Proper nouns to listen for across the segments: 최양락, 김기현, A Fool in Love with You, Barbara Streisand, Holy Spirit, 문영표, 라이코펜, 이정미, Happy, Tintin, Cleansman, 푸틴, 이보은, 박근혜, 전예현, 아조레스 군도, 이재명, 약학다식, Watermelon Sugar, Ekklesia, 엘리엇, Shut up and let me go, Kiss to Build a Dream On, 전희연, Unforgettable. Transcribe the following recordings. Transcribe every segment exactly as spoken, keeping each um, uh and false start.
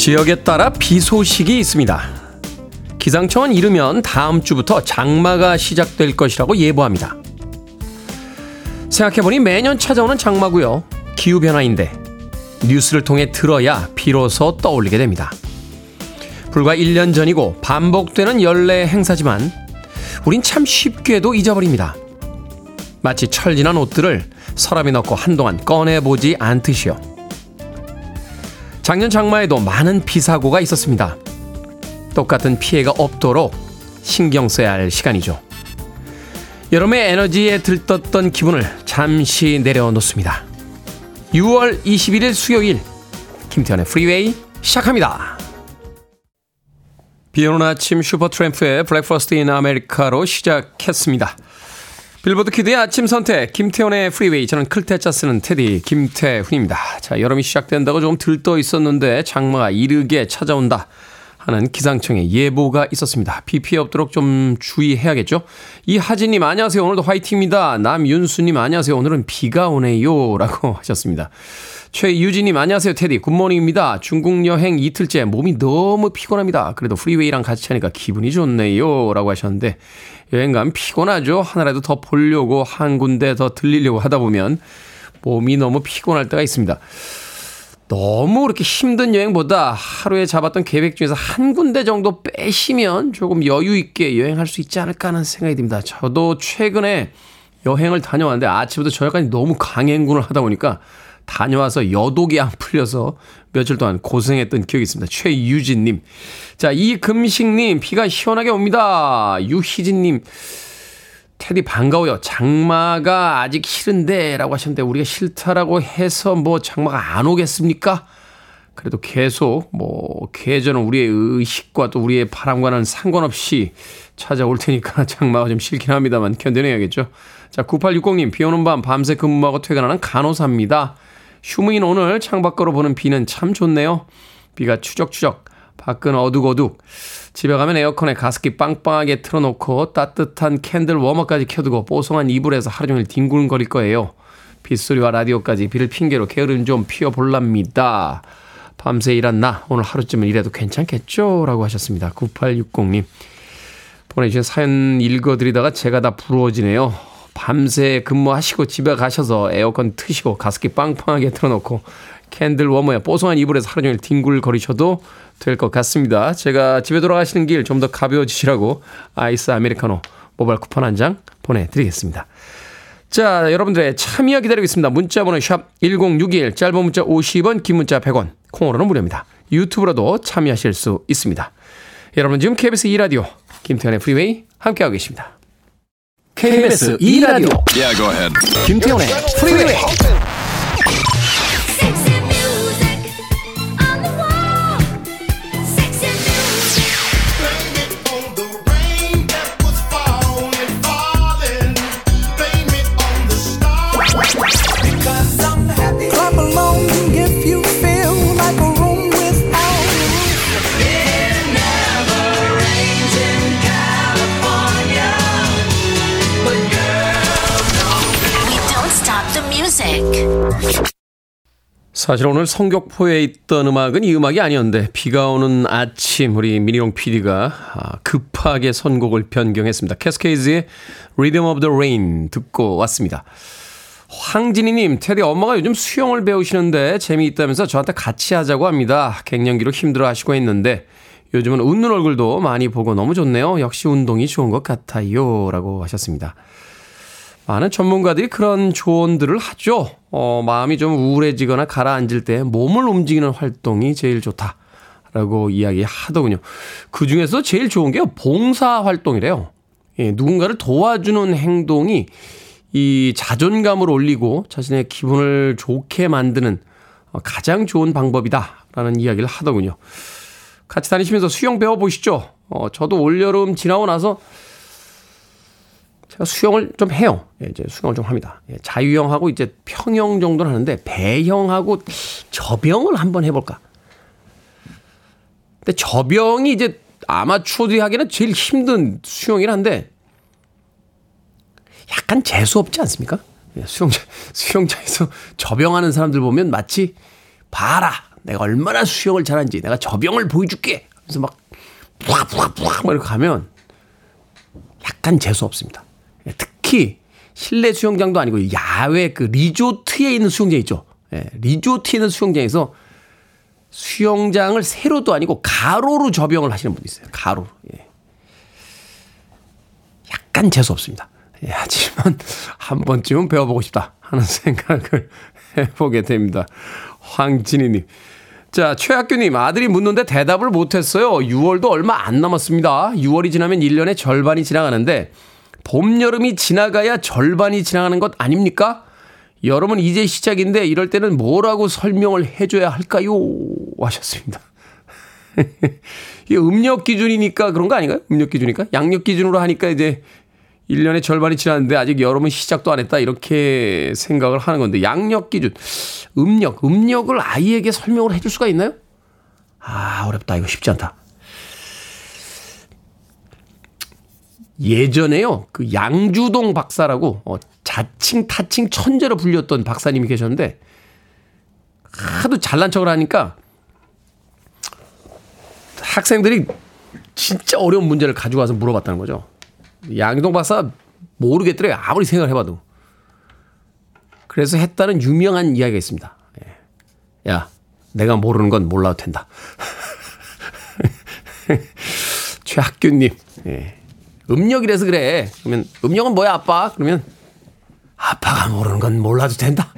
지역에 따라 비 소식이 있습니다. 기상청은 이르면 다음 주부터 장마가 시작될 것이라고 예보합니다. 생각해보니 매년 찾아오는 장마고요. 기후변화인데 뉴스를 통해 들어야 비로소 떠올리게 됩니다. 불과 일 년 전이고 반복되는 연례 행사지만 우린 참 쉽게도 잊어버립니다. 마치 철 지난 옷들을 서랍에 넣고 한동안 꺼내보지 않듯이요. 작년 장마에도 많은 비사고가 있었습니다. 똑같은 피해가 없도록 신경 써야 할 시간이죠. 여름의 에너지에 들떴던 기분을 잠시 내려놓습니다. 유월 이십일일 수요일 김태현의 프리웨이 시작합니다. 비오는 아침 슈퍼트램프의 브렉퍼스트 인 아메리카로 시작했습니다. 빌보드 키드의 아침 선택 김태훈의 프리웨이, 저는 클테짜 쓰는 테디 김태훈입니다. 자, 여름이 시작된다고 조금 들떠 있었는데 장마가 이르게 찾아온다 하는 기상청의 예보가 있었습니다. 비 피해 없도록 좀 주의해야겠죠. 이하진님 안녕하세요. 오늘도 화이팅입니다. 남윤수님 안녕하세요. 오늘은 비가 오네요 라고 하셨습니다. 최유진님 안녕하세요. 테디 굿모닝입니다. 중국 여행 이틀째 몸이 너무 피곤합니다. 그래도 프리웨이랑 같이 하니까 기분이 좋네요 라고 하셨는데, 여행 가면 피곤하죠. 하나라도 더 보려고 한 군데 더 들리려고 하다 보면 몸이 너무 피곤할 때가 있습니다. 너무 그렇게 힘든 여행보다 하루에 잡았던 계획 중에서 한 군데 정도 빼시면 조금 여유 있게 여행할 수 있지 않을까 하는 생각이 듭니다. 저도 최근에 여행을 다녀왔는데 아침부터 저녁까지 너무 강행군을 하다 보니까 다녀와서 여독이 안 풀려서 며칠 동안 고생했던 기억이 있습니다. 최유진님. 자, 이금식님 비가 시원하게 옵니다. 유희진님. 테디 반가워요. 장마가 아직 싫은데 라고 하셨는데, 우리가 싫다라고 해서 뭐 장마가 안 오겠습니까? 그래도 계속 뭐 계절은 우리의 의식과 또 우리의 바람과는 상관없이 찾아올 테니까 장마가 좀 싫긴 합니다만 견뎌내야겠죠. 자, 구팔육공님 비오는 밤 밤새 근무하고 퇴근하는 간호사입니다. 휴무인 오늘 창밖으로 보는 비는 참 좋네요. 비가 추적추적, 밖은 어둑어둑. 집에 가면 에어컨에 가습기 빵빵하게 틀어놓고 따뜻한 캔들 워머까지 켜두고 뽀송한 이불에서 하루 종일 뒹굴거릴 거예요. 빗소리와 라디오까지 비를 핑계로 게으름 좀 피워볼랍니다. 밤새 일한 나 오늘 하루쯤은 일해도 괜찮겠죠? 라고 하셨습니다. 구팔육공님 보내주신 사연 읽어드리다가 제가 다 부러워지네요. 밤새 근무하시고 집에 가셔서 에어컨 트시고 가습기 빵빵하게 틀어놓고 캔들 워머에 뽀송한 이불에서 하루 종일 뒹굴거리셔도 될 것 같습니다. 제가 집에 돌아가시는 길 좀 더 가벼워지시라고 아이스 아메리카노 모바일 쿠폰 한 장 보내드리겠습니다. 자, 여러분들의 참여 기다리고 있습니다. 문자번호 샵 일공육일, 짧은 문자 오십 원, 긴 문자 백 원, 콩으로는 무료입니다. 유튜브로도 참여하실 수 있습니다. 여러분 지금 케이비에스 이 라디오 김태현의 프리웨이 함께하고 계십니다. 케이비에스 이 라디오 yeah, go ahead. 김태현의 프리웨이. 사실 오늘 성격포에 있던 음악은 이 음악이 아니었는데, 비가 오는 아침 우리 민희용 피디가 급하게 선곡을 변경했습니다. 캐스케이즈의 Rhythm of the Rain 듣고 왔습니다. 황진희님, 테디 엄마가 요즘 수영을 배우시는데 재미있다면서 저한테 같이 하자고 합니다. 갱년기로 힘들어하시고 했는데 요즘은 웃는 얼굴도 많이 보고 너무 좋네요. 역시 운동이 좋은 것 같아요 라고 하셨습니다. 많은 전문가들이 그런 조언들을 하죠. 어, 마음이 좀 우울해지거나 가라앉을 때 몸을 움직이는 활동이 제일 좋다라고 이야기하더군요. 그중에서 제일 좋은 게 봉사활동이래요. 예, 누군가를 도와주는 행동이 이 자존감을 올리고 자신의 기분을 좋게 만드는 가장 좋은 방법이다라는 이야기를 하더군요. 같이 다니시면서 수영 배워보시죠. 어, 저도 올여름 지나고 나서 제가 수영을 좀 해요. 예, 이제 수영을 좀 합니다. 예, 자유형하고 이제 평형 정도는 하는데, 배형하고 접영을 한번 해볼까. 근데 접영이 이제 아마추어들이 하기에는 제일 힘든 수영이긴 한데, 약간 재수없지 않습니까? 예, 수영장, 수영장에서 접영하는 사람들 보면 마치 봐라, 내가 얼마나 수영을 잘하는지 내가 저병을 보여줄게 그래서 막 푸악푸악푸악 막 이렇게 가면 약간 재수 없습니다. 특히 실내 수영장도 아니고 야외 그 리조트에 있는 수영장 있죠. 예, 리조트에 있는 수영장에서 수영장을 세로도 아니고 가로로 접영을 하시는 분이 있어요. 가로로. 예. 약간 재수 없습니다. 예, 하지만 한 번쯤은 배워보고 싶다 하는 생각을 해보게 됩니다. 황진희님. 자, 최학규님. 아들이 묻는데 대답을 못했어요. 유월도 얼마 안 남았습니다. 유월이 지나면 일 년의 절반이 지나가는데 봄, 여름이 지나가야 절반이 지나가는 것 아닙니까? 여름은 이제 시작인데 이럴 때는 뭐라고 설명을 해줘야 할까요? 하셨습니다. 이게 음력 기준이니까 그런 거 아닌가요? 음력 기준이니까? 양력 기준으로 하니까 이제 일 년의 절반이 지났는데 아직 여름은 시작도 안 했다 이렇게 생각을 하는 건데 양력 기준, 음력, 음력을 아이에게 설명을 해줄 수가 있나요? 아, 어렵다. 이거 쉽지 않다. 예전에요, 그 양주동 박사라고 어, 자칭 타칭 천재로 불렸던 박사님이 계셨는데 하도 잘난 척을 하니까 학생들이 진짜 어려운 문제를 가지고 와서 물어봤다는 거죠. 양주동 박사 모르겠더래요. 아무리 생각을 해봐도. 그래서 했다는 유명한 이야기가 있습니다. 야, 내가 모르는 건 몰라도 된다. 최학규님. 예. 음력이라서 그래. 그러면 음력은 뭐야, 아빠? 그러면 아빠가 모르는 건 몰라도 된다.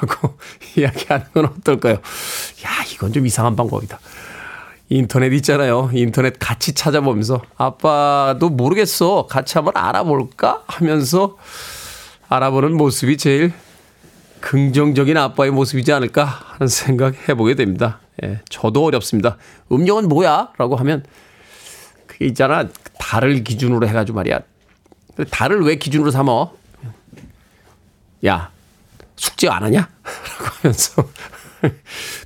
라고 이야기하는 건 어떨까요? 야, 이건 좀 이상한 방법이다. 인터넷 있잖아요. 인터넷 같이 찾아보면서 아빠도 모르겠어. 같이 한번 알아볼까? 하면서 알아보는 모습이 제일 긍정적인 아빠의 모습이지 않을까 하는 생각 해보게 됩니다. 예, 저도 어렵습니다. 음력은 뭐야? 라고 하면 그게 있잖아. 달을 기준으로 해가지고 말이야. 달을 왜 기준으로 삼어? 야, 숙제 안 하냐? 라고 하면서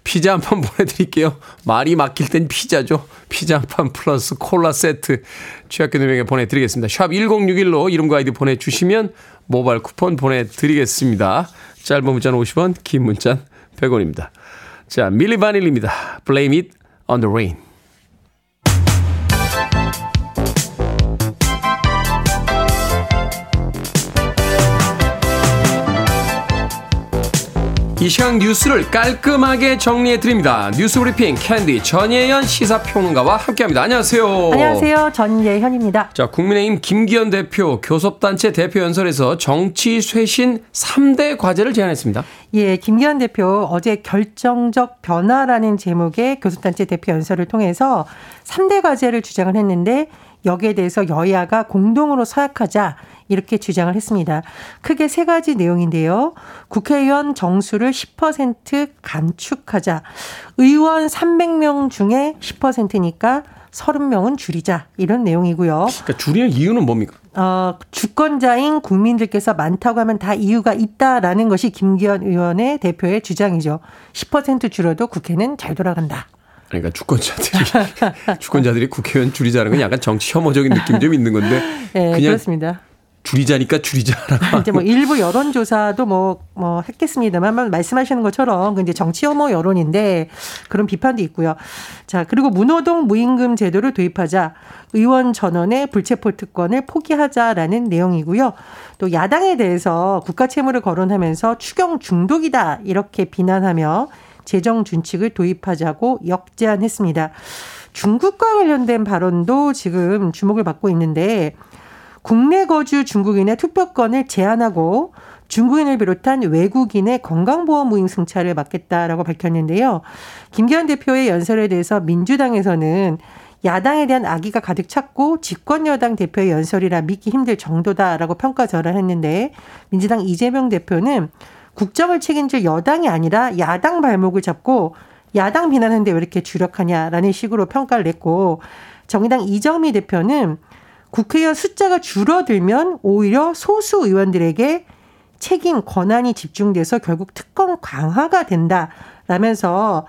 피자 한 판 보내드릴게요. 말이 막힐 땐 피자죠. 피자 한 판 플러스 콜라 세트 취약계님에게 보내드리겠습니다. 샵 일공육일로 이름과 아이디 보내주시면 모바일 쿠폰 보내드리겠습니다. 짧은 문자는 오십 원, 긴 문자는 백 원입니다. 자, 밀리 바닐리입니다. Blame it on the rain. 이 시간 뉴스를 깔끔하게 정리해드립니다. 뉴스브리핑 캔디 전예현 시사평론가와 함께합니다. 안녕하세요. 안녕하세요. 전예현입니다. 자, 국민의힘 김기현 대표 교섭단체 대표 연설에서 정치 쇄신 삼 대 과제를 제안했습니다. 예, 김기현 대표 어제 결정적 변화라는 제목의 교섭단체 대표 연설을 통해서 삼 대 과제를 주장을 했는데 여기에 대해서 여야가 공동으로 서약하자 이렇게 주장을 했습니다. 크게 세 가지 내용인데요. 국회의원 정수를 십 퍼센트 감축하자. 의원 삼백 명 중에 십 퍼센트니까 삼십 명은 줄이자. 이런 내용이고요. 그러니까 줄이는 이유는 뭡니까? 어, 주권자인 국민들께서 많다고 하면 다 이유가 있다라는 것이 김기현 의원의 대표의 주장이죠. 십 퍼센트 줄여도 국회는 잘 돌아간다. 그러니까 주권자들이 주권자들이 국회의원 줄이자는 건 약간 정치 혐오적인 느낌 좀 있는 건데 네, 그냥 그렇습니다. 줄이자니까 줄이자라고. 이제 뭐 일부 여론조사도 뭐, 뭐 했겠습니다만 말씀하시는 것처럼 이제 정치 혐오 여론인데 그런 비판도 있고요. 자, 그리고 무노동 무임금 제도를 도입하자. 의원 전원의 불체포 특권을 포기하자라는 내용이고요. 또 야당에 대해서 국가 채무를 거론하면서 추경 중독이다 이렇게 비난하며 재정 준칙을 도입하자고 역제안했습니다. 중국과 관련된 발언도 지금 주목을 받고 있는데 국내 거주 중국인의 투표권을 제한하고 중국인을 비롯한 외국인의 건강보험 무임 승차를 막겠다라고 밝혔는데요. 김기현 대표의 연설에 대해서 민주당에서는 야당에 대한 악의가 가득 찼고 집권여당 대표의 연설이라 믿기 힘들 정도다라고 평가절하를 했는데 민주당 이재명 대표는 국정을 책임질 여당이 아니라 야당 발목을 잡고 야당 비난하는데 왜 이렇게 주력하냐라는 식으로 평가를 냈고 정의당 이정미 대표는 국회의원 숫자가 줄어들면 오히려 소수 의원들에게 책임 권한이 집중돼서 결국 특권 강화가 된다라면서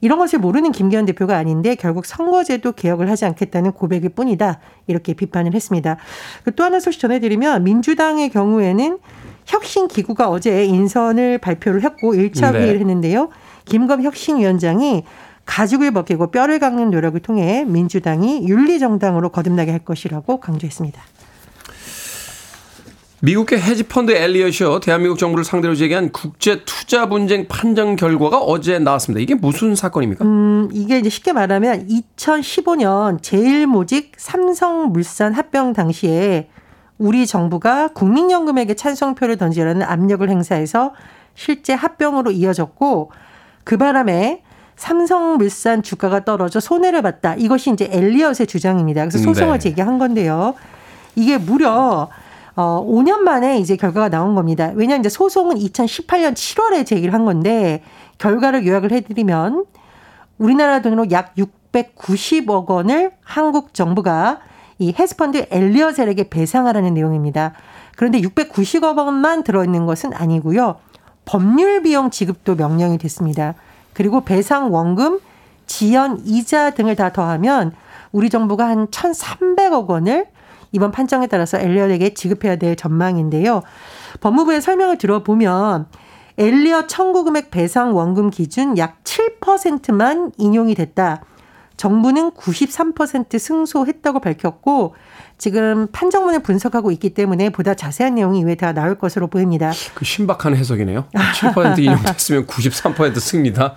이런 것을 모르는 김기현 대표가 아닌데 결국 선거제도 개혁을 하지 않겠다는 고백일 뿐이다 이렇게 비판을 했습니다. 또 하나 소식 전해드리면 민주당의 경우에는 혁신기구가 어제 인선을 발표를 했고 일 차 회의를 네. 했는데요. 김검혁신위원장이 가죽을 벗기고 뼈를 깎는 노력을 통해 민주당이 윤리정당으로 거듭나게 할 것이라고 강조했습니다. 미국의 헤지펀드 엘리엇이요, 대한민국 정부를 상대로 제기한 국제 투자 분쟁 판정 결과가 어제 나왔습니다. 이게 무슨 사건입니까? 음, 이게 이제 쉽게 말하면 이천십오 년 제일모직 삼성물산 합병 당시에 우리 정부가 국민연금에게 찬성표를 던지라는 압력을 행사해서 실제 합병으로 이어졌고, 그 바람에 삼성물산 주가가 떨어져 손해를 봤다. 이것이 이제 엘리엇의 주장입니다. 그래서 소송을 네. 제기한 건데요. 이게 무려 어, 오 년 만에 이제 결과가 나온 겁니다. 왜냐하면 이제 소송은 이천십팔 년 칠월에 제기를 한 건데, 결과를 요약을 해드리면 우리나라 돈으로 약 육백구십억 원을 한국 정부가 이 헤지펀드 엘리엇에게 배상하라는 내용입니다. 그런데 육백구십억 원만 들어있는 것은 아니고요. 법률 비용 지급도 명령이 됐습니다. 그리고 배상 원금, 지연 이자 등을 다 더하면 우리 정부가 한 천삼백억 원을 이번 판정에 따라서 엘리엇에게 지급해야 될 전망인데요. 법무부의 설명을 들어보면 엘리엇 청구금액 배상 원금 기준 약 칠 퍼센트만 인용이 됐다. 정부는 구십삼 퍼센트 승소했다고 밝혔고, 지금 판정문을 분석하고 있기 때문에 보다 자세한 내용이 이외에 다 나올 것으로 보입니다. 그 신박한 해석이네요. 칠 퍼센트 인용됐으면 구십삼 퍼센트 승리다.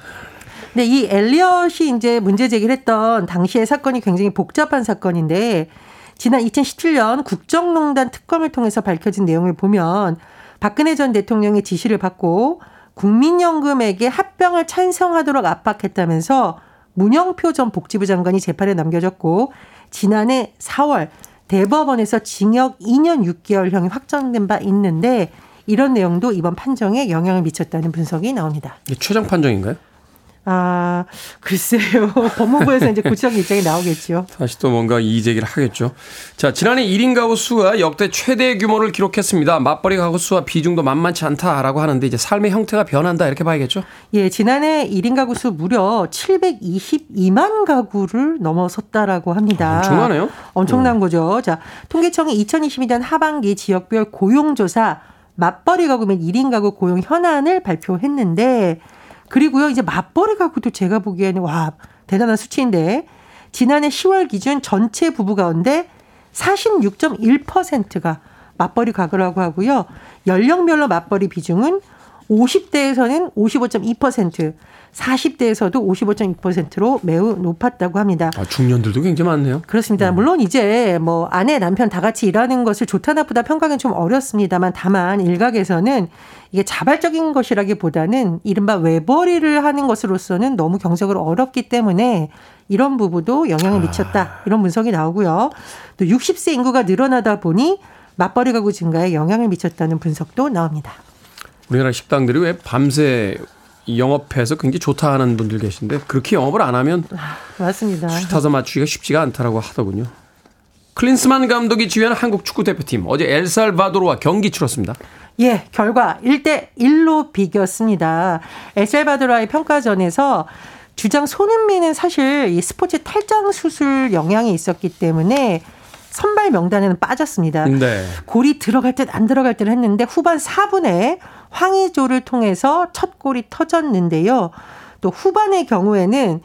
네, 이 엘리엇이 이제 문제 제기를 했던 당시의 사건이 굉장히 복잡한 사건인데, 지난 이천십칠 년 국정농단 특검을 통해서 밝혀진 내용을 보면 박근혜 전 대통령의 지시를 받고 국민연금에게 합병을 찬성하도록 압박했다면서 문영표 전 복지부 장관이 재판에 넘겨졌고, 지난해 사월 대법원에서 징역 이 년 육 개월형이 확정된 바 있는데, 이런 내용도 이번 판정에 영향을 미쳤다는 분석이 나옵니다. 이게 최종 판정인가요? 아, 글쎄요. 법무부에서 이제 구체적인 입장이 나오겠죠. 다시 또 뭔가 이의제기를 하겠죠. 자, 지난해 일 인 가구 수가 역대 최대 규모를 기록했습니다. 맞벌이 가구 수와 비중도 만만치 않다라고 하는데, 이제 삶의 형태가 변한다 이렇게 봐야겠죠? 예, 지난해 일 인 가구 수 무려 칠백이십이만 가구를 넘어섰다라고 합니다. 아, 엄청나네요. 엄청난 음. 거죠. 자, 통계청이 이천이십이 년 하반기 지역별 고용조사 맞벌이 가구 및 일 인 가구 고용 현안을 발표했는데, 그리고요, 이제 맞벌이 가구도 제가 보기에는 와, 대단한 수치인데, 지난해 시월 기준 전체 부부 가운데 사십육 점 일 퍼센트가 맞벌이 가구라고 하고요. 연령별로 맞벌이 비중은 오십 대에서는 오십오 점 이 퍼센트, 사십 대에서도 오십오 점 이 퍼센트로 매우 높았다고 합니다. 아, 중년들도 굉장히 많네요. 그렇습니다. 네. 물론 이제 뭐 아내, 남편 다 같이 일하는 것을 좋다 나쁘다 평가하기는 좀 어렵습니다만, 다만 일각에서는 이게 자발적인 것이라기보다는 이른바 외벌이를 하는 것으로서는 너무 경제적으로 어렵기 때문에 이런 부부도 영향을 미쳤다. 아. 이런 분석이 나오고요. 또 육십 세 인구가 늘어나다 보니 맞벌이 가구 증가에 영향을 미쳤다는 분석도 나옵니다. 우리나라 식당들이 왜 밤새 영업해서 굉장히 좋다 하는 분들 계신데, 그렇게 영업을 안 하면 맞습니다. 수타서 맞추기가 쉽지가 않다라고 하더군요. 클린스만 감독이 지휘하는 한국 축구대표팀, 어제 엘살바도르와 경기 치렀습니다. 예, 결과 일 대 일로 비겼습니다. 엘살바도르와의 평가전에서 주장 손흥민은 사실 이 스포츠 탈장 수술 영향이 있었기 때문에 선발 명단에는 빠졌습니다. 네. 골이 들어갈 듯 안 들어갈 듯 했는데 후반 사 분에 황의조를 통해서 첫 골이 터졌는데요. 또 후반의 경우에는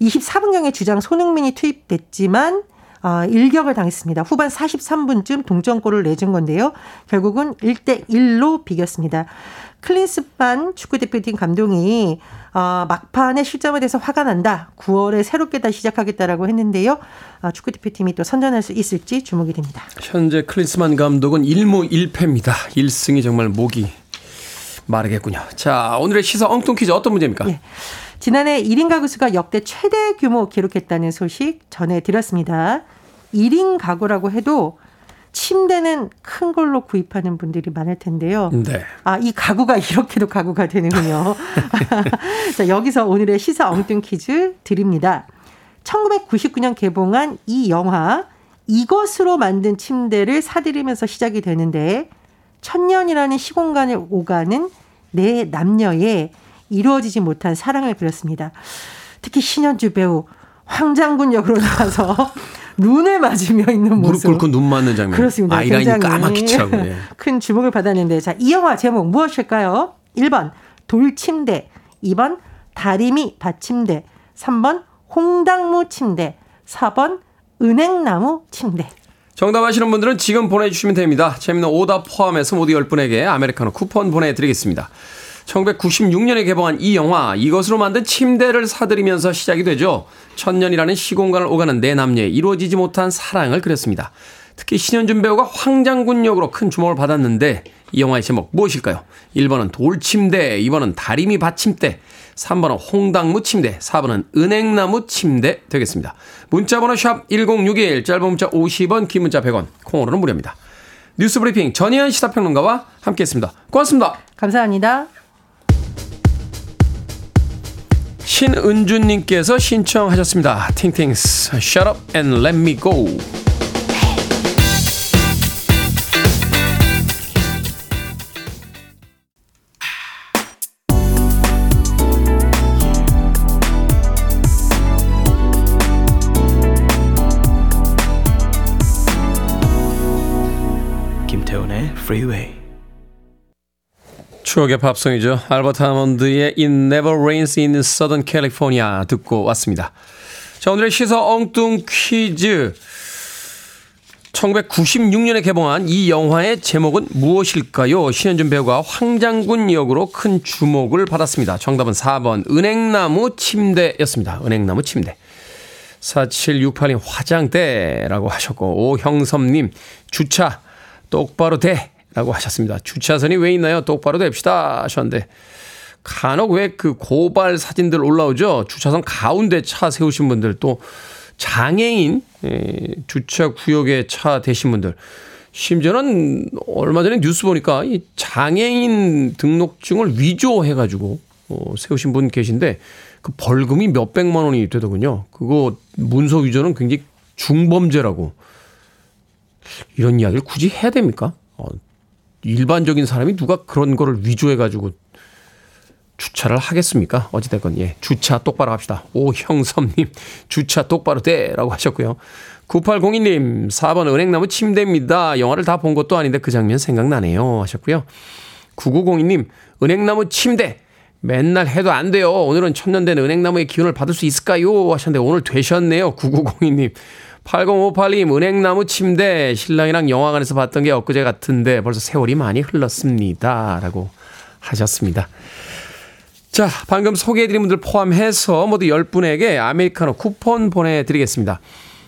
이십사 분경에 주장 손흥민이 투입됐지만 아, 일격을 당했습니다. 후반 사십삼 분쯤 동점골을 내준 건데요. 결국은 일 대 일로 비겼습니다. 클린스만 축구대표팀 감독이 어, 막판에 실점에 대해서 화가 난다. 구월에 새롭게 다시 시작하겠다라고 했는데요. 어, 축구대표팀이 또 선전할 수 있을지 주목이 됩니다. 현재 클린스만 감독은 일 무 일 패입니다. 일 승이 정말 목이 마르겠군요. 자, 오늘의 시사 엉뚱 퀴즈 어떤 문제입니까? 네. 지난해 일 인 가구 수가 역대 최대 규모 기록했다는 소식 전해드렸습니다. 일 인 가구라고 해도 침대는 큰 걸로 구입하는 분들이 많을 텐데요. 네. 아, 이 가구가 이렇게도 가구가 되는군요. 자, 여기서 오늘의 시사 엉뚱 퀴즈 드립니다. 천구백구십구 년 개봉한 이 영화 이것으로 만든 침대를 사들이면서 시작이 되는데, 천년이라는 시공간을 오가는 네 남녀의 이루어지지 못한 사랑을 그렸습니다. 특히 신현주 배우 황장군 역으로 나와서 눈을 맞으며 있는 모습. 무릎 꿇고 눈 맞는 장면. 그렇습니다. 아이라인이 까맣게 칠하고. 예. 큰 주목을 받았는데, 자, 이 영화 제목 무엇일까요? 일 번 돌침대, 이 번 다리미 받침대, 삼 번 홍당무 침대, 사 번 은행나무 침대. 정답 아시는 분들은 지금 보내주시면 됩니다. 재미있는 오답 포함해서 모두 열 분에게 아메리카노 쿠폰 보내드리겠습니다. 천구백구십육 년에 개봉한 이 영화, 이것으로 만든 침대를 사들이면서 시작이 되죠. 천년이라는 시공간을 오가는 네 남녀의 이루어지지 못한 사랑을 그렸습니다. 특히 신현준 배우가 황장군 역으로 큰 주목을 받았는데 이 영화의 제목 무엇일까요? 일 번은 돌침대, 이 번은 다리미 받침대, 삼 번은 홍당무 침대, 사 번은 은행나무 침대 되겠습니다. 문자번호 샵 일공육일, 짧은 문자 오십 원, 긴 문자 백 원, 콩으로는 무료입니다. 뉴스브리핑 전희연 시사평론가와 함께했습니다. 고맙습니다. 감사합니다. 신은주님께서 신청하셨습니다. 팅팅스 Shut up and let me go. 김태훈의 Freeway. 추억의 팝송이죠. 알버트 하몬드의 It Never Rains in Southern California 듣고 왔습니다. 자, 오늘의 시사 엉뚱 퀴즈. 천구백구십육 년에 개봉한 이 영화의 제목은 무엇일까요? 신현준 배우가 황장군 역으로 큰 주목을 받았습니다. 정답은 사 번 은행나무 침대였습니다. 은행나무 침대. 사칠육팔 님 화장대라고 하셨고, 오형섭님 주차 똑바로 대 라고 하셨습니다. 주차선이 왜 있나요? 똑바로 됩시다 하셨는데, 간혹 왜 그 고발 사진들 올라오죠? 주차선 가운데 차 세우신 분들, 또 장애인 주차 구역에 차 대신 분들, 심지어는 얼마 전에 뉴스 보니까 이 장애인 등록증을 위조해가지고 세우신 분 계신데 그 벌금이 몇백만 원이 되더군요. 그거 문서 위조는 굉장히 중범죄라고. 이런 이야기를 굳이 해야 됩니까? 어, 일반적인 사람이 누가 그런 거를 위조해가지고 주차를 하겠습니까? 어찌됐건, 예. 주차 똑바로 합시다. 오형섭님, 주차 똑바로 대라고 하셨고요. 구팔공이 님, 사 번 은행나무 침대입니다. 영화를 다 본 것도 아닌데 그 장면 생각나네요. 하셨고요. 구구공이 님, 은행나무 침대. 맨날 해도 안 돼요. 오늘은 천년된 은행나무의 기운을 받을 수 있을까요? 하셨는데 오늘 되셨네요. 구구공이 님. 팔공오팔 님, 은행나무 침대, 신랑이랑 영화관에서 봤던 게 엊그제 같은데 벌써 세월이 많이 흘렀습니다. 라고 하셨습니다. 자, 방금 소개해드린 분들 포함해서 모두 열 분에게 아메리카노 쿠폰 보내드리겠습니다.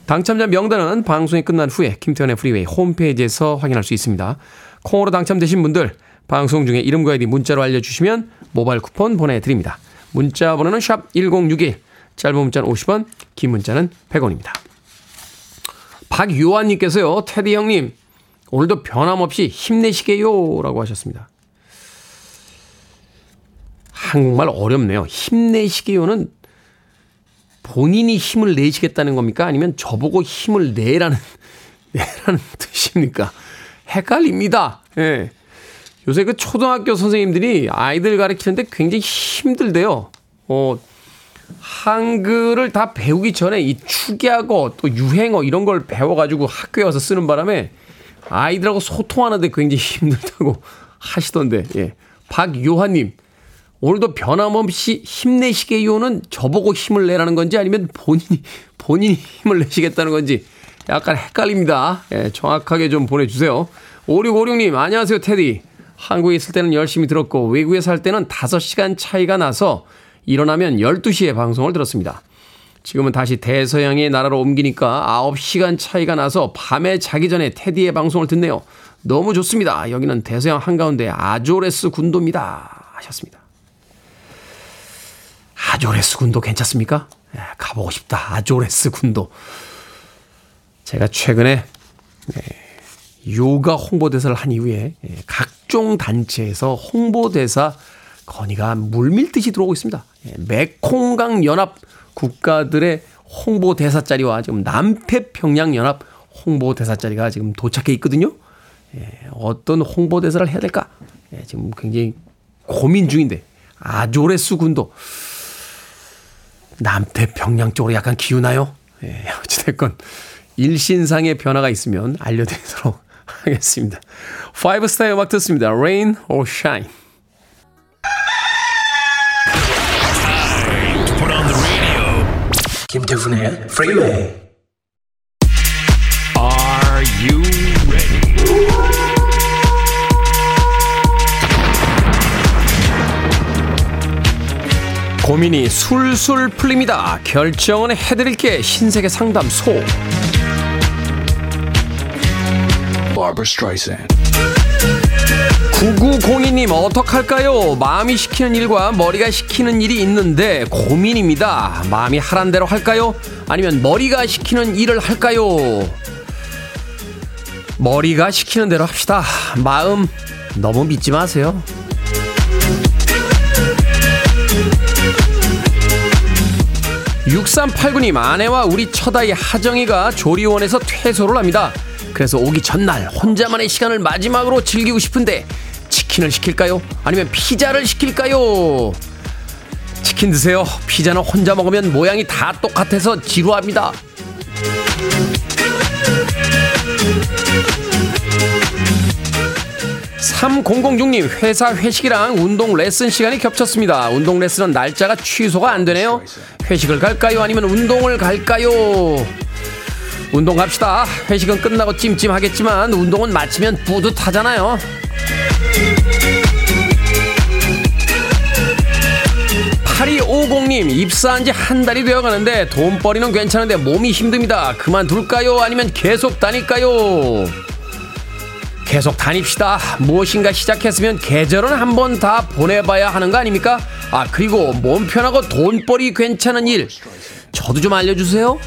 당첨자 명단은 방송이 끝난 후에 김태현의 프리웨이 홈페이지에서 확인할 수 있습니다. 콩으로 당첨되신 분들, 방송 중에 이름과 아이디 문자로 알려주시면 모바일 쿠폰 보내드립니다. 문자 번호는 샵 일공육일, 짧은 문자는 오십 원, 긴 문자는 백 원입니다. 박요한님께서요, 테디 형님, 오늘도 변함없이 힘내시게요. 라고 하셨습니다. 한국말 어렵네요. 힘내시게요는 본인이 힘을 내시겠다는 겁니까? 아니면 저보고 힘을 내라는, 내라는 뜻입니까? 헷갈립니다. 예. 요새 그 초등학교 선생님들이 아이들 가르치는데 굉장히 힘들대요. 어, 한글을 다 배우기 전에 이 축약어 또 유행어 이런 걸 배워가지고 학교에 와서 쓰는 바람에 아이들하고 소통하는데 굉장히 힘들다고 하시던데, 예. 박요한님, 오늘도 변함없이 힘내시게요는 저보고 힘을 내라는 건지 아니면 본인이 본인이 힘을 내시겠다는 건지 약간 헷갈립니다. 예, 정확하게 좀 보내주세요. 오육오육 님, 안녕하세요 테디. 한국에 있을 때는 열심히 들었고 외국에 살 때는 다섯 시간 차이가 나서 일어나면 열두 시에 방송을 들었습니다. 지금은 다시 대서양의 나라로 옮기니까 아홉 시간 차이가 나서 밤에 자기 전에 테디의 방송을 듣네요. 너무 좋습니다. 여기는 대서양 한가운데 아조레스 군도입니다. 하셨습니다. 아조레스 군도 괜찮습니까? 가보고 싶다. 아조레스 군도. 제가 최근에 요가 홍보대사를 한 이후에 각종 단체에서 홍보대사 건의가 물밀듯이 들어오고 있습니다. 메콩강 연합 국가들의 홍보대사 자리와 지금 남태평양 연합 홍보대사 자리가 지금 도착해 있거든요. 어떤 홍보대사를 해야 될까? 지금 굉장히 고민 중인데, 아조레스 군도 남태평양 쪽으로 약간 기우나요? 어찌됐건 일신상의 변화가 있으면 알려드리도록 하겠습니다. 파이브스타의 음악 듣습니다. Rain or Shine. 김태훈의 Freeway. Are you ready? 고민이 술술 풀립니다. 결정은 해드릴게. 신세계 상담소. Barbara Streisand. 구구공이 님 어떡할까요? 마음이 시키는 일과 머리가 시키는 일이 있는데 고민입니다. 마음이 하란 대로 할까요? 아니면 머리가 시키는 일을 할까요? 머리가 시키는 대로 합시다. 마음 너무 믿지 마세요. 육삼팔구 님 아내와 우리 처다이 하정이가 조리원에서 퇴소를 합니다. 그래서 오기 전날 혼자만의 시간을 마지막으로 즐기고 싶은데 치킨을 시킬까요? 아니면 피자를 시킬까요? 치킨 드세요. 피자는 혼자 먹으면 모양이 다 똑같아서 지루합니다. 삼공공육 님 회사 회식이랑 운동 레슨 시간이 겹쳤습니다. 운동 레슨은 날짜가 취소가 안 되네요. 회식을 갈까요? 아니면 운동을 갈까요? 운동 갑시다. 회식은 끝나고 찜찜하겠지만 운동은 마치면 뿌듯하잖아요. 팔이오공 님 입사한 지 한 달이 되어가는데 돈벌이는 괜찮은데 몸이 힘듭니다. 그만둘까요? 아니면 계속 다닐까요? 계속 다닙시다. 무엇인가 시작했으면 계절은 한 번 다 보내봐야 하는 거 아닙니까? 아, 그리고 몸 편하고 돈벌이 괜찮은 일 저도 좀 알려주세요.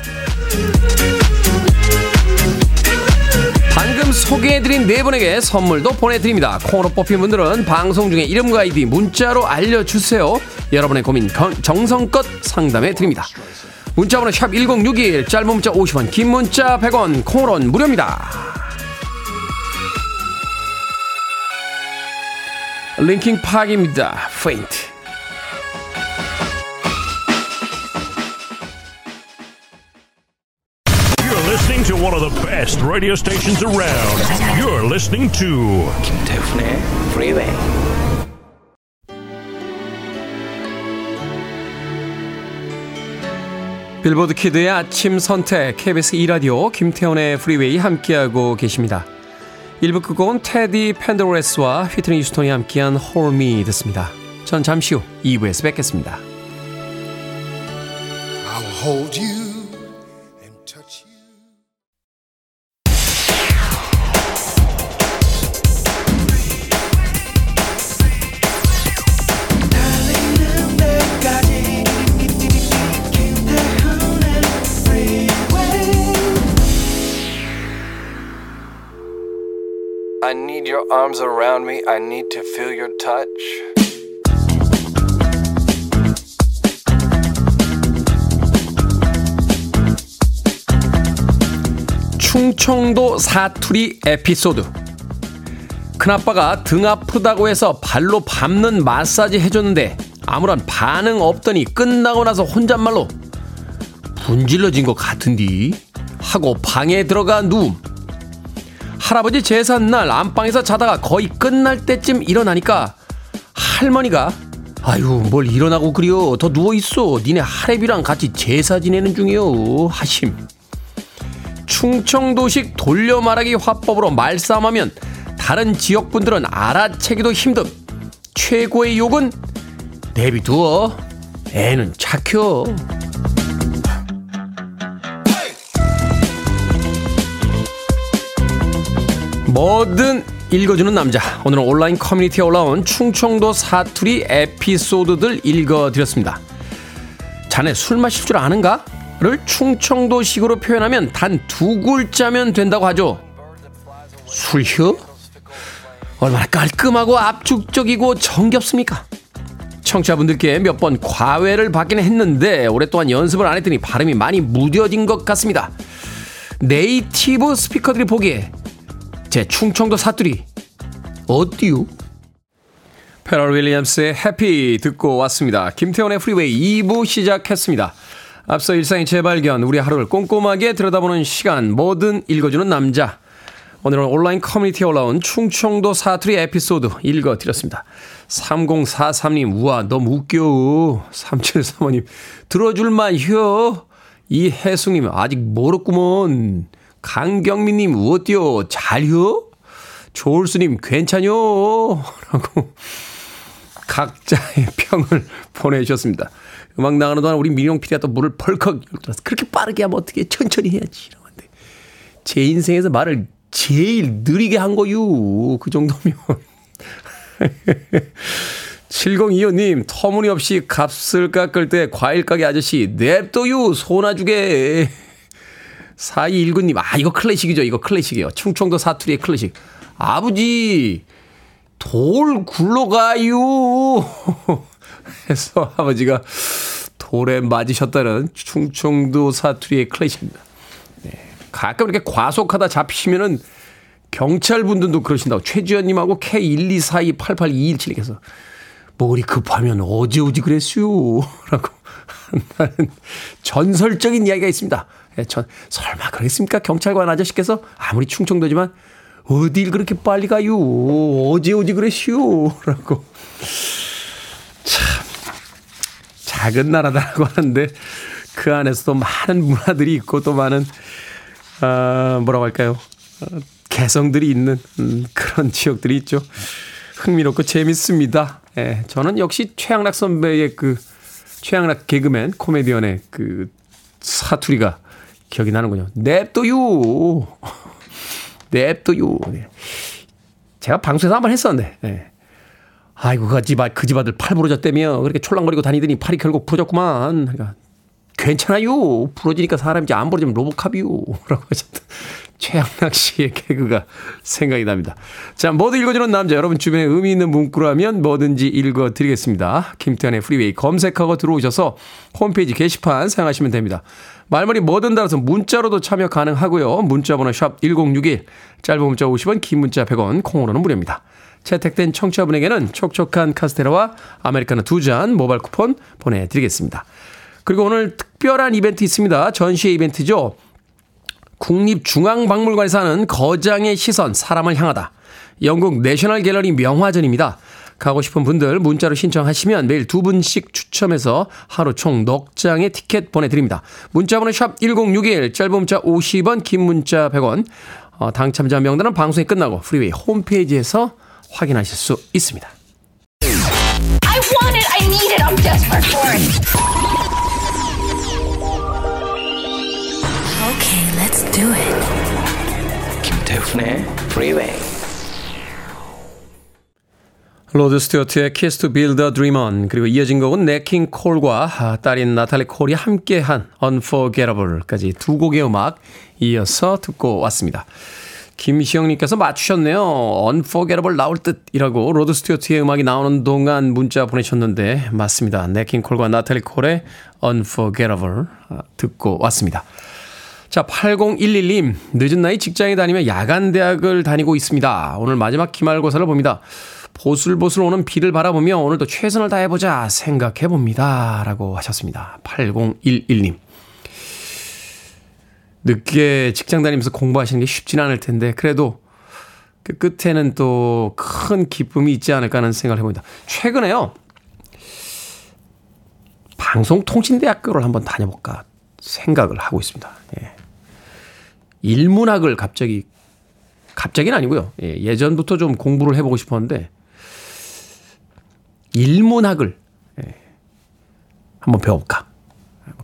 방금 소개해드린 네 분에게 선물도 보내드립니다. 콩으로 뽑힌 분들은 방송 중에 이름과 아이디 문자로 알려주세요. 여러분의 고민 정성껏 상담해드립니다. 문자번호 샵 일공육일 짧은 문자 오십 원 긴 문자 백 원 콩으로는 무료입니다. 링킹 파크입니다. Paint. You're listening to one of the best radio stations around. You're listening to 김태훈의 Freeway. 빌보드 키드의 아침 선택 케이비에스 이 라디오 김태훈의 Freeway 함께하고 계십니다. 일부 끝곡은 테디 펜더레스와 휘트니 휴스턴이 함께한 Hold Me 듣습니다. 전 잠시 후 이 부에서 뵙겠습니다. I will hold you and touch I need your arms around me. I need to feel your touch. 충청도 사투리 에피소드. 큰아빠가 등 아프다고 해서 발로 밟는 마사지 해줬는데 아무런 반응 없더니 끝나고 나서 혼잣말로 분질러진 것 같은디? 하고 방에 들어가 누움. 할아버지 제삿날 안방에서 자다가 거의 끝날 때쯤 일어나니까 할머니가 아유 뭘 일어나고 그려 더 누워있어 니네 할애비랑 같이 제사 지내는 중이요 하심. 충청도식 돌려 말하기 화법으로 말싸움하면 다른 지역분들은 알아채기도 힘듦. 최고의 욕은 내비두어 애는 착혀. 뭐든 읽어주는 남자. 오늘은 온라인 커뮤니티에 올라온 충청도 사투리 에피소드들 읽어드렸습니다. 자네 술 마실 줄 아는가? 를 충청도식으로 표현하면 단 두 글자면 된다고 하죠. 술혀? 얼마나 깔끔하고 압축적이고 정겹습니까? 청취자분들께 몇 번 과외를 받긴 했는데 오랫동안 연습을 안 했더니 발음이 많이 무뎌진 것 같습니다. 네이티브 스피커들이 보기에 제 충청도 사투리 어디요? 페럴 윌리엄스의 해피 듣고 왔습니다. 김태원의 프리웨이 이 부 시작했습니다. 앞서 일상의 재발견, 우리 하루를 꼼꼼하게 들여다보는 시간, 뭐든 읽어주는 남자. 오늘은 온라인 커뮤니티에 올라온 충청도 사투리 에피소드 읽어드렸습니다. 삼공사삼 님 우와 너무 웃겨. 삼칠삼오 님 들어줄만 휴. 이혜숙님 아직 모르구먼. 강경민님 우어띠요 잘요. 조울수님 괜찮요 라고 각자의 평을 보내주셨습니다. 음악 나가는 동안 우리 민용 피디가 또 물을 벌컥 열어서 그렇게 빠르게 하면 어떻게 천천히 해야지 이런 건데 제 인생에서 말을 제일 느리게 한 거유. 그 정도면 칠공이오 님 터무니없이 값을 깎을 때 과일 가게 아저씨 냅둬유 소나 주게. 사이일구 님 아 이거 클래식이죠. 이거 클래식이에요. 충청도 사투리의 클래식. 아버지 돌 굴러가요 해서 아버지가 돌에 맞으셨다는 충청도 사투리의 클래식입니다. 네. 가끔 이렇게 과속하다 잡히시면은 경찰분들도 그러신다고. 최지현님하고 케이 일 이 사 이 팔 팔 이 일 칠께서 머리 급하면 어제 오지 그랬슈 라고 한다는 전설적인 이야기가 있습니다. 네, 전 설마 그랬습니까? 경찰관 아저씨께서 아무리 충청도지만 어딜 그렇게 빨리 가요? 어제 오지 그랬슈 라고. 참 작은 나라다라고 하는데 그 안에서도 많은 문화들이 있고 또 많은 아, 뭐라고 할까요? 개성들이 있는 음, 그런 지역들이 있죠. 흥미롭고 재밌습니다. 예, 저는 역시 최양락 선배의 그 최양락 개그맨 코미디언의 그 사투리가 기억이 나는군요. 냅둬요. 냅둬요. 네. 제가 방송에서 한번 했었는데 네. 아이고 그 집 그 집 아들 팔 부러졌다며 그렇게 촐랑거리고 다니더니 팔이 결국 부러졌구만. 그러니까 괜찮아요. 부러지니까 사람이지 안 부러지면 로보캅이요 라고 하셨던 최양락 씨의 개그가 생각이 납니다. 자, 뭐든 읽어주는 남자. 여러분 주변에 의미 있는 문구라면 뭐든지 읽어드리겠습니다. 김태현의 프리웨이 검색하고 들어오셔서 홈페이지 게시판 사용하시면 됩니다. 말머리 뭐든 달아서 문자로도 참여 가능하고요. 문자번호 샵 일공육일, 짧은 문자 오십 원, 긴 문자 백 원, 콩으로는 무료입니다. 채택된 청취자분에게는 촉촉한 카스테라와 아메리카노 두 잔 모바일 쿠폰 보내드리겠습니다. 그리고 오늘 특별한 이벤트 있습니다. 전시회 이벤트죠. 국립중앙박물관에서 하는 거장의 시선, 사람을 향하다. 영국 내셔널 갤러리 명화전입니다. 가고 싶은 분들 문자로 신청하시면 매일 두 분씩 추첨해서 하루 총 넉 장의 티켓 보내드립니다. 문자번호 샵 일공육일, 짧은 문자 오십 원, 긴 문자 백 원. 어, 당첨자 명단은 방송이 끝나고 프리웨이 홈페이지에서 확인하실 수 있습니다. I want it, I need it, I'm desperate for it. Okay, let's do it. 김태훈의 프리웨이. 로드 스튜어트의 Kiss to Build a Dream On, 그리고 이어진 곡은 네킹 콜과 딸인 나탈리 콜이 함께한 Unforgettable까지 두 곡의 음악 이어서 듣고 왔습니다. 김시영님께서 맞추셨네요. Unforgettable 나올 듯이라고 로드 스튜어트의 음악이 나오는 동안 문자 보내셨는데 맞습니다. 네킹 콜과 나탈리 콜의 Unforgettable 듣고 왔습니다. 자, 팔공일일 님 늦은 나이 직장에 다니며 야간대학을 다니고 있습니다. 오늘 마지막 기말고사를 봅니다. 보슬보슬 오는 비를 바라보며 오늘도 최선을 다해보자 생각해봅니다 라고 하셨습니다. 팔공일일 님 늦게 직장 다니면서 공부하시는 게 쉽진 않을 텐데 그래도 그 끝에는 또 큰 기쁨이 있지 않을까 하는 생각을 해봅니다. 최근에요 방송통신대학교를 한번 다녀볼까 생각을 하고 있습니다. 예. 일문학을 갑자기 갑자기는 아니고요. 예, 예전부터 좀 공부를 해보고 싶었는데 일문학을 예. 한번 배워볼까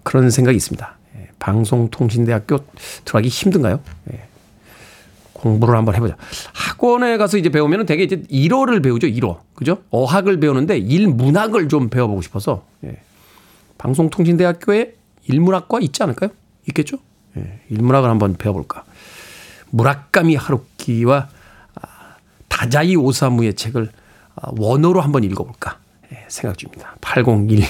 그런 생각이 있습니다. 예. 방송통신대학교 들어가기 힘든가요? 예. 공부를 한번 해보자. 학원에 가서 이제 배우면 되게 이제 일어를 배우죠. 일어 그죠? 어학을 배우는데 일문학을 좀 배워보고 싶어서 예. 방송통신대학교에 일문학과 있지 않을까요? 있겠죠? 예, 일문학을 한번 배워볼까. 무라카미 하루키와 아, 다자이 오사무의 책을 아, 원어로 한번 읽어볼까 예, 생각 중입니다. 팔공일일 님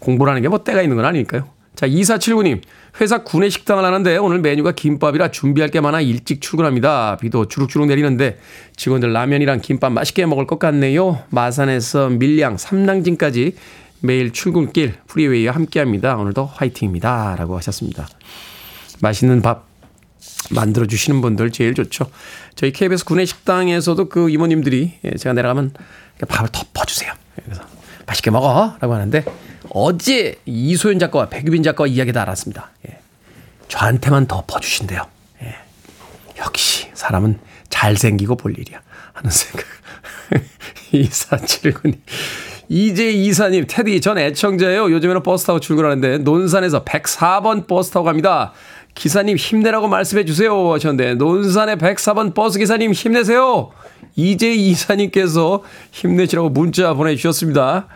공부라는 게 뭐 때가 있는 건 아니니까요. 자, 이사칠구 님 회사 구내식당을 하는데 오늘 메뉴가 김밥이라 준비할 게 많아 일찍 출근합니다. 비도 주룩주룩 내리는데 직원들 라면이랑 김밥 맛있게 먹을 것 같네요. 마산에서 밀양 삼낭진까지 매일 출근길 프리웨이와 함께합니다. 오늘도 화이팅입니다. 라고 하셨습니다. 맛있는 밥 만들어주시는 분들 제일 좋죠. 저희 케이비에스 구내식당에서도 그 이모님들이 제가 내려가면 밥을 덮어주세요. 그래서 맛있게 먹어 라고 하는데 어제 이소연 작가와 백유빈 작가와 이야기도 알았습니다. 예. 저한테만 더 퍼주신대요. 예. 역시 사람은 잘생기고 볼 일이야 하는 생각. 이사칠군님. 이제 이사님, 테디, 전 애청자예요. 요즘에는 버스 타고 출근하는데 논산에서 백사 번 버스 타고 갑니다. 기사님 힘내라고 말씀해 주세요 하셨는데, 논산의 백사 번 버스 기사님 힘내세요. 이제 이사님께서 힘내시라고 문자 보내주셨습니다.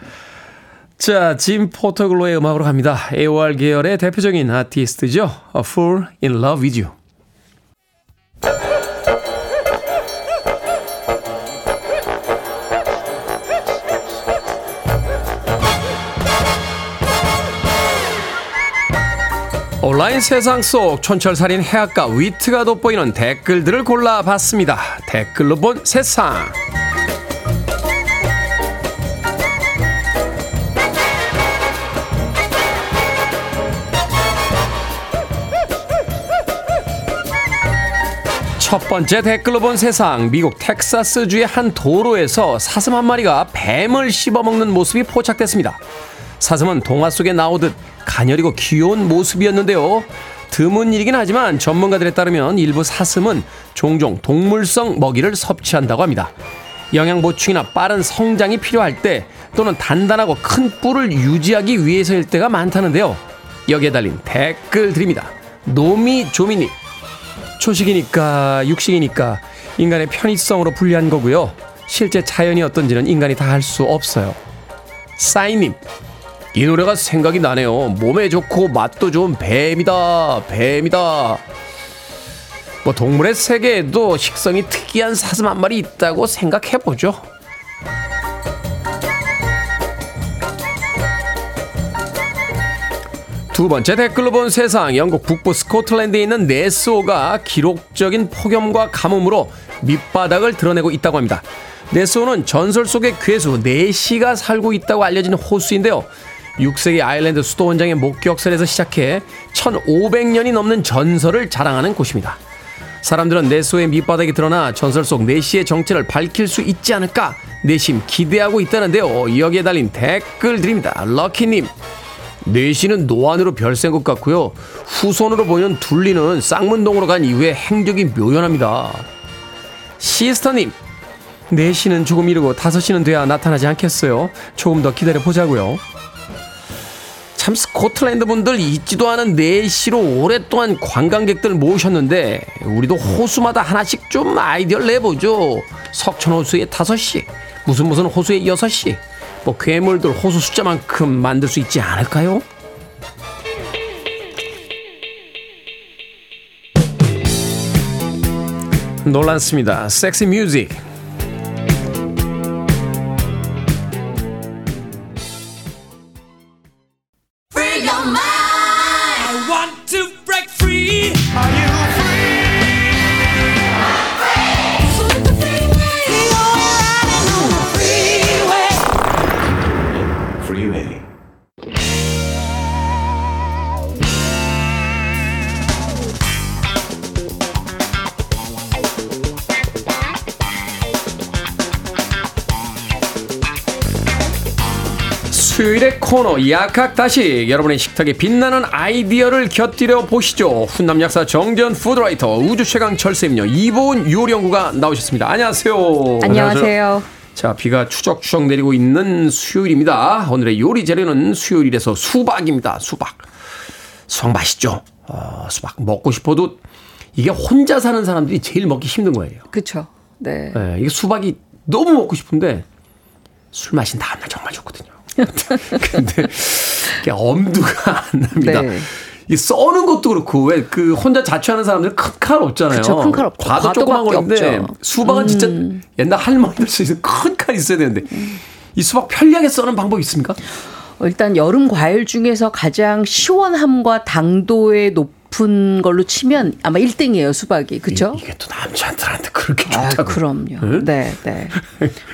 자, 짐 포터글로의 음악으로 갑니다. 에이오알 계열의 대표적인 아티스트죠. A Fool in Love with You. 온라인 세상 속 촌철살인 해학과 위트가 돋보이는 댓글들을 골라봤습니다. 댓글로 본 세상. 첫 번째 댓글로 본 세상. 미국 텍사스주의 한 도로에서 사슴 한 마리가 뱀을 씹어먹는 모습이 포착됐습니다. 사슴은 동화 속에 나오듯 가녀리고 귀여운 모습이었는데요. 드문 일이긴 하지만 전문가들에 따르면 일부 사슴은 종종 동물성 먹이를 섭취한다고 합니다. 영양 보충이나 빠른 성장이 필요할 때, 또는 단단하고 큰 뿔을 유지하기 위해서일 때가 많다는데요. 여기에 달린 댓글 드립니다. 노미조미님. 초식이니까 육식이니까 인간의 편의성으로 분리한 거고요. 실제 자연이 어떤지는 인간이 다 알 수 없어요. 싸이님. 이 노래가 생각이 나네요. 몸에 좋고 맛도 좋은 뱀이다 뱀이다. 뭐 동물의 세계에도 식성이 특이한 사슴 한 마리 있다고 생각해보죠. 두 번째 댓글로 본 세상. 영국 북부 스코틀랜드에 있는 네스호가 기록적인 폭염과 가뭄으로 밑바닥을 드러내고 있다고 합니다. 네스호는 전설 속의 괴수 네시가 살고 있다고 알려진 호수인데요. 육 세기 아일랜드 수도 원장의 목격설에서 시작해 천오백 년이 넘는 전설을 자랑하는 곳입니다. 사람들은 네스호의 밑바닥이 드러나 전설 속 네시의 정체를 밝힐 수 있지 않을까 내심 기대하고 있다는데요. 여기에 달린 댓글 드립니다. 럭키님. 네시는 노안으로 별생 것 같고요. 후손으로 보이는 둘리는 쌍문동으로 간 이후에 행적이 묘연합니다. 시스터님. 네시는 조금 이르고 다섯시는 돼야 나타나지 않겠어요. 조금 더 기다려보자고요. 참 스코틀랜드 분들 잊지도 않은 네시로 오랫동안 관광객들 모으셨는데 우리도 호수마다 하나씩 좀 아이디어를 내보죠. 석천호수에 다섯시, 무슨 무슨 호수에 여섯시, 뭐 괴물들 호수 숫자만큼 만들 수 있지 않을까요? 놀랐습니다. 섹시 뮤직. 수요일의 코너 약학다식. 여러분의 식탁에 빛나는 아이디어를 곁들여 보시죠. 훈남 약사 정재훈 푸드라이터, 우주 최강 철수임료 이보은 요리연구가 나오셨습니다. 안녕하세요. 안녕하세요. 자, 비가 추적추적 내리고 있는 수요일입니다. 오늘의 요리 재료는 수요일에서 수박입니다. 수박. 수박 맛있죠. 어, 수박 먹고 싶어도 이게 혼자 사는 사람들이 제일 먹기 힘든 거예요. 그렇죠. 네. 네. 이게 수박이 너무 먹고 싶은데 술 마신 다음날 정말 좋거든요. 근데 엄두가 안 납니다. 네. 이 써는 것도 그렇고, 왜 그 혼자 자취하는 사람들 큰 칼 없잖아요. 그쵸, 큰 칼 없죠. 과도 조그만 건데 수박은 음. 진짜 옛날 할머니들 쓰는 큰 칼 있어야 되는데 음. 이 수박 편리하게 써는 방법 있습니까? 일단 여름 과일 중에서 가장 시원함과 당도의 높 높은 걸로 치면 아마 일 등이에요, 수박이. 그렇죠? 이게 또 남자들한테 그렇게 좋다고. 아, 그럼요. 응? 네, 네.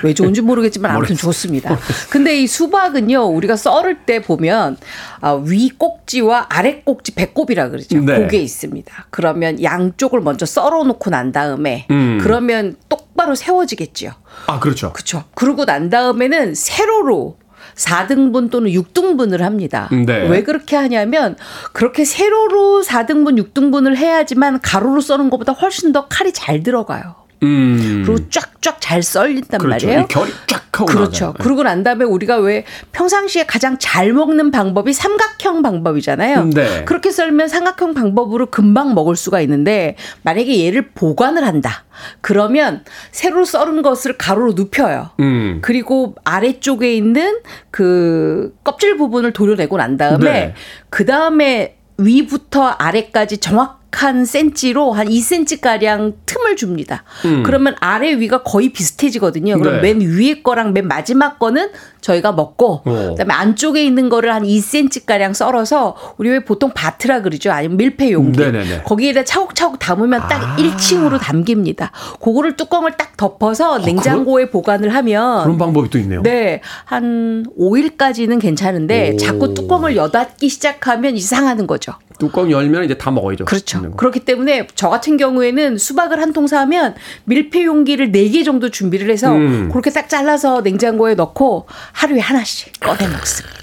왜 좋은지 모르겠지만 아무튼 좋습니다. 근데 이 수박은요, 우리가 썰을 때 보면 아, 위 꼭지와 아래 꼭지, 배꼽이라 그러죠. 네. 그게 있습니다. 그러면 양쪽을 먼저 썰어놓고 난 다음에 음. 그러면 똑바로 세워지겠지요. 아, 그렇죠. 그렇죠. 그러고 난 다음에는 세로로 사 등분 또는 육 등분을 합니다. 네. 왜 그렇게 하냐면 그렇게 세로로 사 등분, 육 등분을 해야지만 가로로 써는 것보다 훨씬 더 칼이 잘 들어가요. 음. 그리고 쫙쫙 잘 썰린단 그렇죠. 말이에요. 결이 쫙 하고 그렇죠. 나잖아요. 그러고 난 다음에 우리가 왜 평상시에 가장 잘 먹는 방법이 삼각형 방법이잖아요. 네. 그렇게 썰면 삼각형 방법으로 금방 먹을 수가 있는데 만약에 얘를 보관을 한다. 그러면 세로로 썰은 것을 가로로 눕혀요. 음. 그리고 아래쪽에 있는 그 껍질 부분을 도려내고 난 다음에 네. 그 다음에 위부터 아래까지 정확 한 센치로 한 이 센치가량 틈을 줍니다. 음. 그러면 아래 위가 거의 비슷해지거든요. 그럼 네. 맨 위에 거랑 맨 마지막 거는 저희가 먹고 오. 그다음에 안쪽에 있는 거를 한 이 센치가량 썰어서 우리 왜 보통 바트라 그러죠. 아니면 밀폐 용기. 네네네. 거기에다 차곡차곡 담으면 딱 아. 일 층으로 담깁니다. 그거를 뚜껑을 딱 덮어서 아, 냉장고에 그런? 보관을 하면 그런 방법이 또 있네요. 네. 한 오 일까지는 괜찮은데 오. 자꾸 뚜껑을 여닫기 시작하면 이상하는 거죠. 뚜껑 열면 이제 다 먹어야죠. 그렇죠. 그렇기 때문에 저 같은 경우에는 수박을 한 통 사면 밀폐 용기를 네 개 정도 준비를 해서 음. 그렇게 딱 잘라서 냉장고에 넣고 하루에 하나씩 꺼내 먹습니다.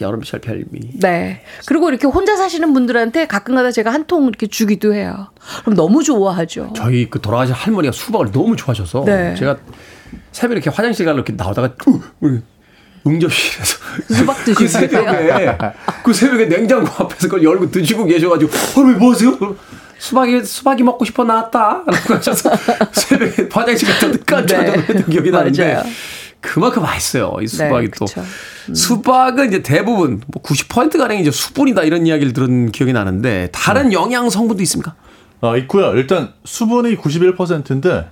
여름철 별미. 네. 그리고 이렇게 혼자 사시는 분들한테 가끔가다 제가 한 통 이렇게 주기도 해요. 그럼 너무 좋아하죠. 저희 그 돌아가신 할머니가 수박을 너무 좋아하셔서 네. 제가 새벽에 이렇게 화장실 가려고 이렇게 나오다가 응접실에서 수박 드시고 그 새벽에 그 새벽에 냉장고 앞에서 그걸 열고 드시고 계셔가지고 어, 왜 뭐하세요? 수박이 수박이 먹고 싶어 나왔다. 라고 하셔서 새벽에 화장실 갔다 깜짝 놀랐던 기억이 나는데 그만큼 맛있어요. 이 수박이 네, 또 음. 수박은 이제 대부분 뭐 구십 퍼센트 가량이 이제 수분이다 이런 이야기를 들은 기억이 나는데 다른 음. 영양 성분도 있습니까? 아 있고요. 일단 수분이 구십일 퍼센트인데.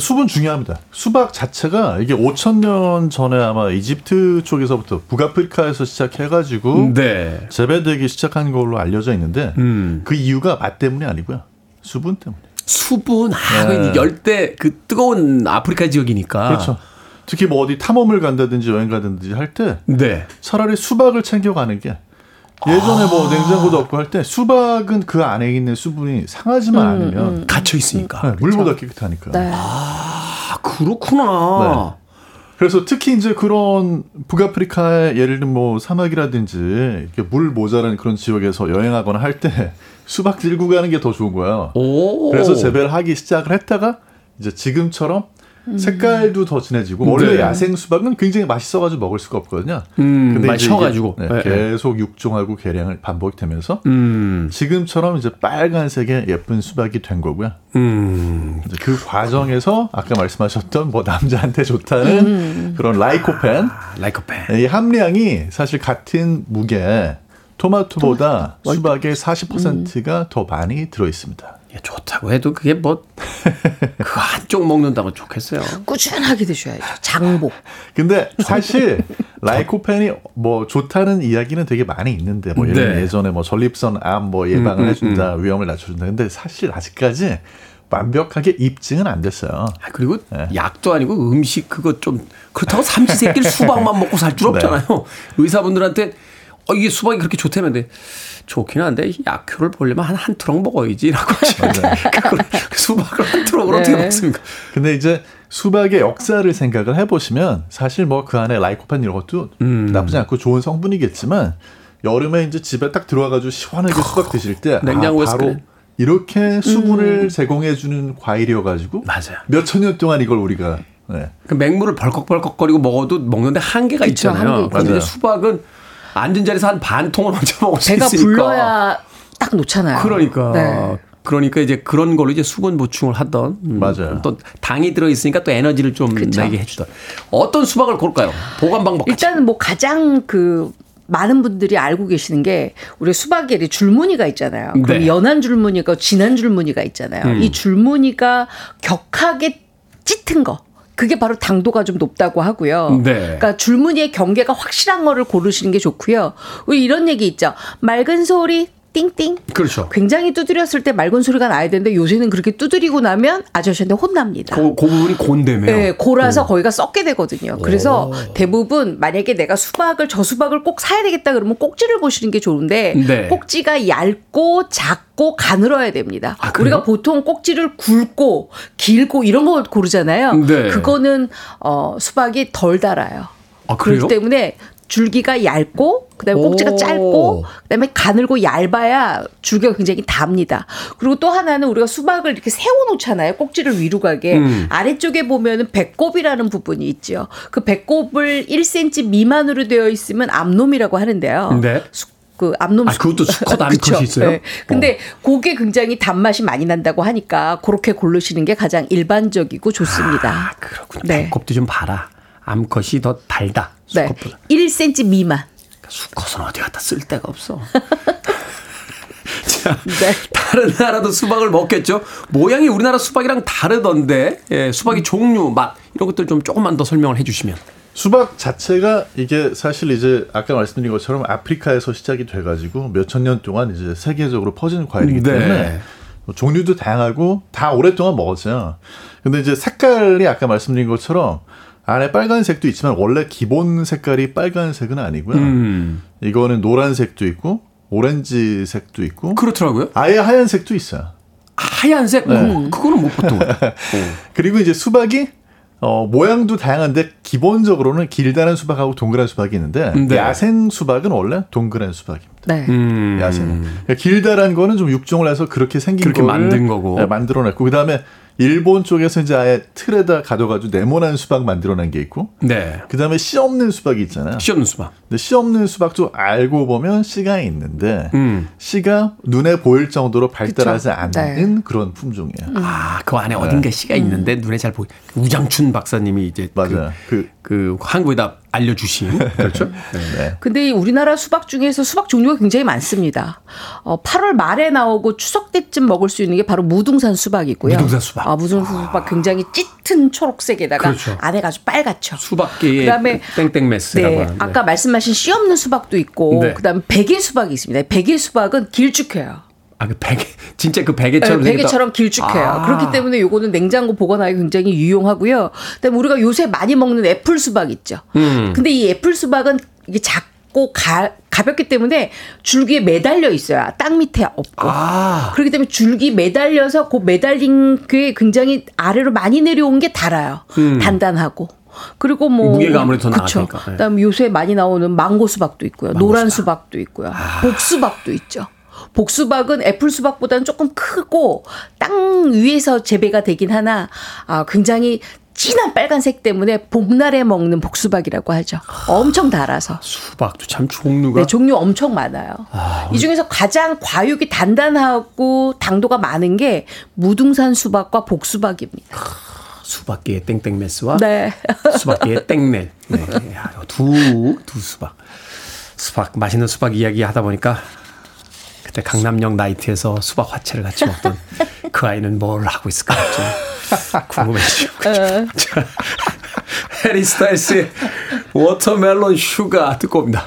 수분 중요합니다. 수박 자체가 이게 오천 년 전에 아마 이집트 쪽에서부터 북아프리카에서 시작해가지고 네. 재배되기 시작한 걸로 알려져 있는데 음. 그 이유가 맛 때문이 아니고요. 수분 때문에. 수분? 아, 네. 열대 그 뜨거운 아프리카 지역이니까. 그렇죠. 특히 뭐 어디 탐험을 간다든지 여행 가든지 할 때 네. 차라리 수박을 챙겨가는 게 예전에 아~ 뭐 냉장고도 없고 할 때 수박은 그 안에 있는 수분이 상하지만 음, 않으면 음, 음. 갇혀 있으니까 네, 물보다 깨끗하니까. 네. 아 그렇구나. 네. 그래서 특히 이제 그런 북아프리카의 예를 들면 뭐 사막이라든지 이렇게 물 모자란 그런 지역에서 여행하거나 할 때 수박 들고 가는 게 더 좋은 거야. 오~ 그래서 재배를 하기 시작을 했다가 이제 지금처럼. 색깔도 더 진해지고 네. 원래 야생 수박은 굉장히 맛있어가지고 먹을 수가 없거든요. 음, 근데 맛있어가지고 네, 네. 계속 육종하고 개량을 반복되면서 음. 지금처럼 이제 빨간색의 예쁜 수박이 된 거고요. 음. 이제 그 과정에서 아까 말씀하셨던 뭐 남자한테 좋다는 음. 그런 라이코펜, 아, 라이코펜 이 함량이 사실 같은 무게 토마토보다 토마토. 수박의 사십 퍼센트가 음. 더 많이 들어 있습니다. 좋다고 해도 그게 뭐 그 한쪽 먹는다고 좋겠어요. 꾸준하게 드셔야죠. 장복. 근데 사실 라이코펜이 뭐 좋다는 이야기는 되게 많이 있는데 뭐 네. 예전에 뭐 전립선 암 뭐 예방을 음, 해준다, 음, 음. 위험을 낮춰준다. 근데 사실 아직까지 완벽하게 입증은 안 됐어요. 아, 그리고 네. 약도 아니고 음식 그거 좀 그렇다고 삼시세끼를 수박만 먹고 살 줄 없잖아요. 네. 의사분들한테. 어, 이게 수박이 그렇게 좋다는데 좋긴 한데 약효를 보려면 한 한 트럭 먹어야지라고 하시는데 수박을 한 트럭을 네. 어떻게 먹습니까? 근데 이제 수박의 역사를 생각을 해보시면 사실 뭐 그 안에 라이코펜 이런 것도 음. 나쁘지 않고 좋은 성분이겠지만 여름에 이제 집에 딱 들어와가지고 시원하게 수박 드실 때 냉장고에서 아, 바로 그래. 이렇게 수분을 음. 제공해주는 과일이어가지고 맞아요. 몇천 년 동안 이걸 우리가 네. 그 맹물을 벌컥벌컥거리고 먹어도 먹는데 한계가 그쵸, 있잖아요. 그런데 수박은 앉은 자리에서 한 반 통을 혼자 먹을 수 있으니까. 배가 불러야 딱 놓잖아요. 그러니까. 네. 그러니까 이제 그런 걸로 이제 수분 보충을 하던. 음, 맞아요. 또 당이 들어있으니까 또 에너지를 좀 그쵸? 내게 해주던. 어떤 수박을 고를까요? 보관 방법. 일단은 뭐 가장 그 많은 분들이 알고 계시는 게 우리 수박에 줄무늬가 있잖아요. 그럼 네. 연한 줄무늬가 진한 줄무늬가 있잖아요. 음. 이 줄무늬가 격하게 짙은 거. 그게 바로 당도가 좀 높다고 하고요. 네. 그러니까 줄무늬의 경계가 확실한 거를 고르시는 게 좋고요. 우리 이런 얘기 있죠. 맑은 소리 띵띵. 그렇죠. 굉장히 두드렸을 때 맑은 소리가 나야 되는데 요새는 그렇게 두드리고 나면 아저씨한테 혼납니다. 그, 그 부분이 곤대매요. 네, 고라서 오. 거기가 썩게 되거든요. 그래서 오. 대부분 만약에 내가 수박을 저 수박을 꼭 사야 되겠다 그러면 꼭지를 보시는 게 좋은데 네. 꼭지가 얇고 작고 가늘어야 됩니다. 아, 우리가 보통 꼭지를 굵고 길고 이런 거 고르잖아요. 네. 그거는 어, 수박이 덜 달아요. 아, 그래요? 그렇기 때문에 줄기가 얇고 그다음에 꼭지가 짧고 그다음에 가늘고 얇아야 줄기가 굉장히 답니다. 그리고 또 하나는 우리가 수박을 이렇게 세워놓잖아요. 꼭지를 위로 가게. 음. 아래쪽에 보면은 배꼽이라는 부분이 있죠. 그 배꼽을 일 센티미터 미만으로 되어 있으면 암놈이라고 하는데요. 네. 그 암놈 아, 그것도 수컷 암컷이 있어요? 네. 근데 어. 그게 굉장히 단맛이 많이 난다고 하니까 그렇게 고르시는 게 가장 일반적이고 좋습니다. 아, 그렇군요. 네. 배꼽도 좀 봐라. 암컷이 더 달다. 수컷보다. 네. 일 센티미터 미만. 수컷은 어디 갔다 쓸 데가 없어. 자, 네. 다른 나라도 수박을 먹겠죠. 모양이 우리나라 수박이랑 다르던데 예, 수박의 음. 종류, 맛 이런 것들 좀 조금만 더 설명을 해주시면. 수박 자체가 이게 사실 이제 아까 말씀드린 것처럼 아프리카에서 시작이 돼가지고 몇천 년 동안 이제 세계적으로 퍼지는 과일이기 때문에 네. 종류도 다양하고 다 오랫동안 먹었어요. 근데 이제 색깔이 아까 말씀드린 것처럼 안에 빨간색도 있지만 원래 기본 색깔이 빨간색은 아니고요. 음. 이거는 노란색도 있고 오렌지색도 있고 그렇더라고요. 아예 하얀색도 있어요. 하얀색? 네. 음. 그거는 못 봤던 거예요. 그리고 이제 수박이 어, 모양도 다양한데 기본적으로는 길다란 수박하고 동그란 수박이 있는데 네. 야생 수박은 원래 동그란 수박입니다. 네. 음. 야생. 그러니까 길다란 거는 좀 육종을 해서 그렇게 생긴 그렇게 거를 만든 거고. 네, 만들어냈고 그다음에 일본 쪽에서 이제 아예 틀에다 가둬가지고 네모난 수박 만들어낸 게 있고 네. 그다음에 씨 없는 수박이 있잖아요. 씨 없는 수박. 근데 씨 없는 수박도 알고 보면 씨가 있는데 음. 씨가 눈에 보일 정도로 발달하지 그쵸? 않는 네. 그런 품종이에요. 음. 아, 그 안에 네. 어딘가 씨가 음. 있는데 눈에 잘 보이. 우장춘 박사님이 이제 맞아요. 그, 그, 그 한국에다 알려주신 그렇죠. 네. 네. 근데 우리나라 수박 중에서 수박 종류가 굉장히 많습니다. 어, 팔월 말에 나오고 추석 때쯤 먹을 수 있는 게 바로 무등산 수박이고요. 무등산 수박. 아, 무등산 아. 수박 굉장히 짙은 초록색에다가 그렇죠. 안에가 아주 빨갛죠. 수박계의 그다음에 땡땡 메스라고 네, 하는데. 아까 말씀하신 씨 없는 수박도 있고 네. 그다음에 백일 수박이 있습니다. 백일 수박은 길쭉해요. 아, 그 베개, 진짜 그 베개처럼. 네, 베개처럼 길쭉해요. 아. 그렇기 때문에 요거는 냉장고 보관하기 굉장히 유용하고요. 그다음에 우리가 요새 많이 먹는 애플 수박 있죠. 음. 근데 이 애플 수박은 이게 작고 가, 가볍기 때문에 줄기에 매달려 있어요. 땅 밑에 없고. 아. 그렇기 때문에 줄기 매달려서 그 매달린 게 굉장히 아래로 많이 내려온 게 달아요. 음. 단단하고. 그리고 뭐 무게가 아무래도 나가니까. 그다음 요새 많이 나오는 망고 수박도 있고요. 망고 노란 수박. 수박도 있고요. 아. 복수박도 있죠. 복수박은 애플 수박보다는 조금 크고 땅 위에서 재배가 되긴 하나 아, 굉장히 진한 빨간색 때문에 봄날에 먹는 복수박이라고 하죠. 엄청 달아서. 수박도 참 종류가. 네, 종류 엄청 많아요. 아, 이 중에서 가장 과육이 단단하고 당도가 많은 게 무등산 수박과 복수박입니다. 수박계의 땡땡메스와 네. 수박계의 땡멜. 네. 두, 두 수박. 수박 맛있는 수박 이야기 하다 보니까 그때 강남역 나이트에서 수박 화채를 같이 먹던 그 아이는 뭘 하고 있을까 좀 궁금해지죠. 해리 스타일스의 워터멜론 슈가 듣고 옵니다.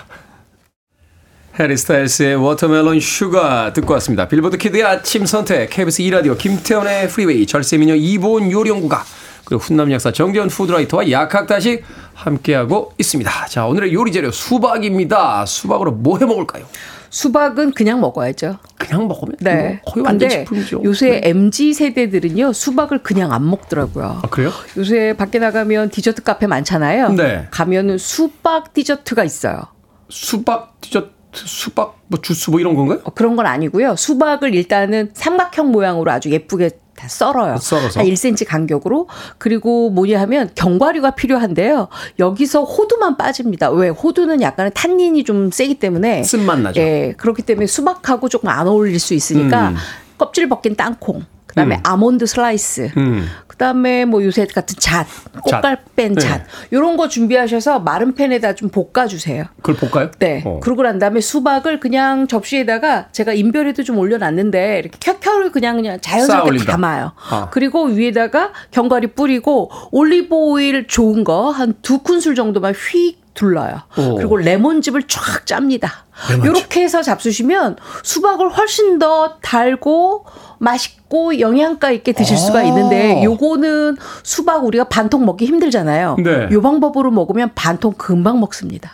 해리 스타일스의 워터멜론 슈가 듣고 왔습니다. 빌보드 키드의 아침 선택 케이비에스 이 라디오 김태원의 프리웨이 절세미녀 이보은 요리연구가 그리고 훈남 약사 정재훈 푸드라이터와 약학다식 함께하고 있습니다. 자, 오늘의 요리 재료 수박입니다. 수박으로 뭐 해먹을까요? 수박은 그냥 먹어야죠. 그냥 먹으면 네. 뭐 거의 완전 식품이죠. 요새 네. 엠지 세대들은요. 수박을 그냥 안 먹더라고요. 아, 그래요? 요새 밖에 나가면 디저트 카페 많잖아요. 네. 가면은 수박 디저트가 있어요. 수박 디저트? 수박 뭐 주스 뭐 이런 건가요? 어, 그런 건 아니고요. 수박을 일단은 삼각형 모양으로 아주 예쁘게 다 썰어요. 썰어서. 한 일 센티미터 간격으로. 그리고 뭐냐 하면 견과류가 필요한데요. 여기서 호두만 빠집니다. 왜? 호두는 약간의 탄닌이 좀 세기 때문에. 쓴맛 나죠. 예, 그렇기 때문에 수박하고 조금 안 어울릴 수 있으니까 음. 껍질 벗긴 땅콩. 그다음에 음. 아몬드 슬라이스. 음. 그다음에 뭐 요새 같은 잣, 꽃갈 뺀 잣. 잣. 네. 이런 거 준비하셔서 마른 팬에다 좀 볶아주세요. 그걸 볶아요? 네. 어. 그러고 난 다음에 수박을 그냥 접시에다가 제가 인별에도 좀 올려놨는데 이렇게 켜켜를 그냥 그냥 자연스럽게 담아요. 아. 그리고 위에다가 견과류 뿌리고 올리브 오일 좋은 거 한 두 큰술 정도만 휙. 둘러요. 오. 그리고 레몬즙을 쫙 짭니다. 레몬즙. 이렇게 해서 잡수시면 수박을 훨씬 더 달고 맛있고 영양가 있게 드실 아. 수가 있는데 요거는 수박 우리가 반통 먹기 힘들잖아요. 네. 요 방법으로 먹으면 반통 금방 먹습니다.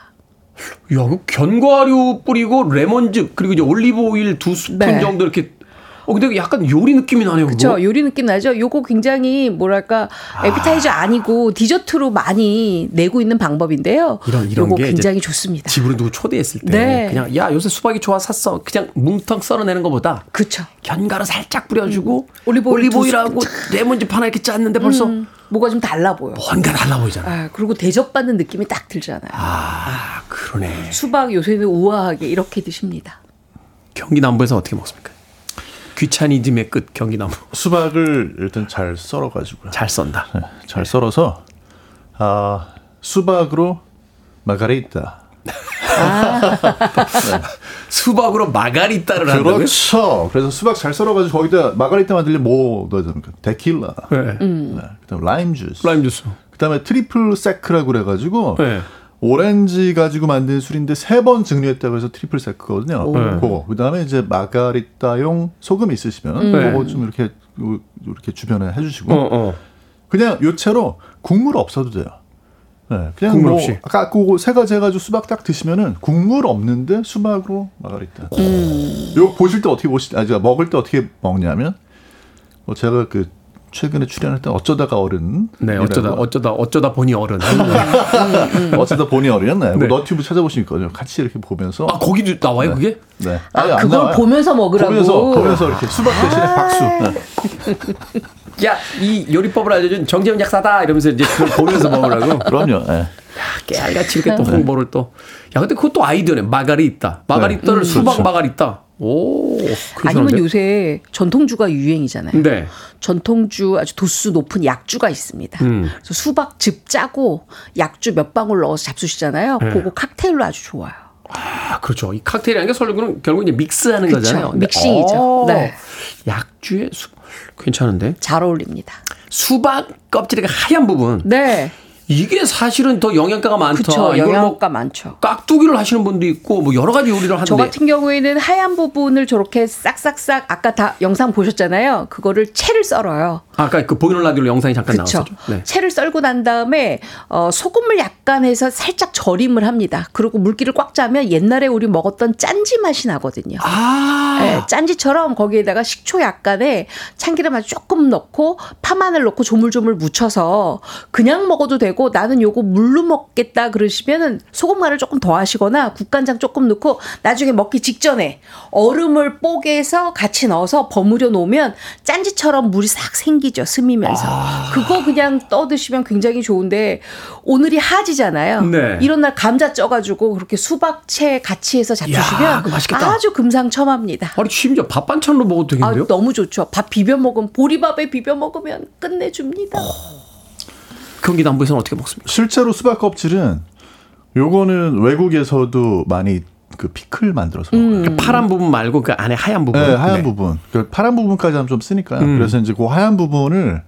야, 견과류 뿌리고 레몬즙 그리고 이제 올리브오일 두 스푼 네. 정도 이렇게 어, 근데 약간 요리 느낌이 나네요. 그렇죠. 요리 느낌 나죠. 요거 굉장히 뭐랄까 에피타이저 아... 아니고 디저트로 많이 내고 있는 방법인데요. 이런, 이런 요거 게 굉장히 좋습니다. 집으로 누구 초대했을 때 네. 그냥 야 요새 수박이 좋아 샀어. 그냥 뭉텅 썰어내는 것보다 그렇죠. 견과류 살짝 뿌려주고 음. 올리브오일하고 레몬즙 하나 이렇게 짰는데 벌써 음. 뭐가 좀 달라 보여. 뭔가 달라 보이잖아. 아, 그리고 대접받는 느낌이 딱 들잖아요. 아, 그러네. 수박 요새는 우아하게 이렇게 드십니다. 경기 남부에서 어떻게 먹습니까? 귀차니즘의 끝 경기 남부. 수박을 일단 잘 썰어가지고요. 잘 썬다. 네, 잘 썰어서 아, 수박으로 마가리타. 아. 네. 수박으로 마가리타를 한다고요? 그렇죠. 그래서 수박 잘 썰어가지고 거기다 마가리타 만들려면 뭐 넣어야 됩니까? 데킬라. 네. 음. 네. 그다음 라임 주스. 라임 주스. 그다음에 트리플 세크라고 그래가지고 네. 오렌지 가지고 만든 술인데 세 번 증류했다고 해서 트리플 세크거든요. 네. 그거. 그다음에 이제 마가리타용 소금 있으시면 네. 그거 좀 이렇게 이렇게 주변에 해주시고 어, 어. 그냥 요채로 국물 없어도 돼요. 네, 그냥 국물 뭐 없이. 아까 그거 세 가지 해가지고 수박 딱 드시면은 국물 없는데 수박으로 마가리타. 음. 요 보실 때 어떻게 보시? 아, 제가 먹을 때 어떻게 먹냐면, 뭐 제가 그 최근에 출연했던 어쩌다가 어른. 네, 어쩌다 어쩌다 어쩌다 보니 어른. 어쩌다 보니 어른이었나요? 네. 뭐 너튜브 찾아보시면 있거든요. 같이 이렇게 보면서. 아, 거기도 나와요, 네. 그게? 네. 아, 아니, 그걸 나와요. 보면서 먹으라고. 보면서 보면서 이렇게 수박 대신에 아~ 박수. 네. 야, 이 요리법을 알려준 정재훈 약사다 이러면서 이제 그걸 보면서 먹으라고. 그럼요. 예. 야, 깨알같이 이렇게 또 홍보를 네. 또. 야, 근데 그것도 아이디어네. 마가리타. 마가리타를 네. 음. 수박 그렇죠. 마가리타. 오. 아니면 사람들. 요새 전통주가 유행이잖아요. 네. 전통주 아주 도수 높은 약주가 있습니다. 음. 그래서 수박즙 짜고 약주 몇 방울 넣어서 잡수시잖아요. 네. 그거 칵테일로 아주 좋아요. 아, 그렇죠. 이 칵테일이라는 게 설렁은 결국 이제 믹스하는 그렇죠. 거잖아요. 믹싱이죠. 네. 약주에 수 괜찮은데? 잘 어울립니다. 수박 껍질의 하얀 부분. 네. 이게 사실은 더 영양가가 많다. 그렇죠. 영양가 뭐 많죠. 깍두기를 하시는 분도 있고 뭐 여러 가지 요리를 하는데. 저 같은 경우에는 하얀 부분을 저렇게 싹싹싹 아까 다 영상 보셨잖아요. 그거를 채를 썰어요. 아까 그 보이는 라디오로 영상이 잠깐 그쵸. 나왔었죠. 네. 채를 썰고 난 다음에 어, 소금을 약간 해서 살짝 절임을 합니다. 그리고 물기를 꽉 짜면 옛날에 우리 먹었던 짠지 맛이 나거든요. 아~ 네, 짠지처럼 거기에다가 식초 약간에 참기름 아주 조금 넣고 파마늘 넣고 조물조물 묻혀서 그냥 먹어도 되고 나는 요거 물로 먹겠다 그러시면은 소금 간을 조금 더 하시거나 국간장 조금 넣고 나중에 먹기 직전에 얼음을 뽀개서 같이 넣어서 버무려 놓으면 짠지처럼 물이 싹 생기죠. 스미면서. 아... 그거 그냥 떠드시면 굉장히 좋은데 오늘이 하지잖아요. 네. 이런 날 감자 쪄가지고 그렇게 수박채 같이 해서 잡수시면 아주 금상첨화입니다. 아니 심지어 밥 반찬으로 먹어도 되겠네요. 아, 너무 좋죠. 밥 비벼 먹으면 보리밥에 비벼 먹으면 끝내줍니다. 어... 경기 남부에서는 어떻게 먹습니까? 실제로 수박 껍질은 요거는 외국에서도 많이 그 피클 만들어서 음. 그 파란 부분 말고 그 안에 하얀 부분. 네, 하얀 네. 부분. 그 파란 부분까지 하면 좀 쓰니까요. 음. 그래서 이제 그 하얀 부분을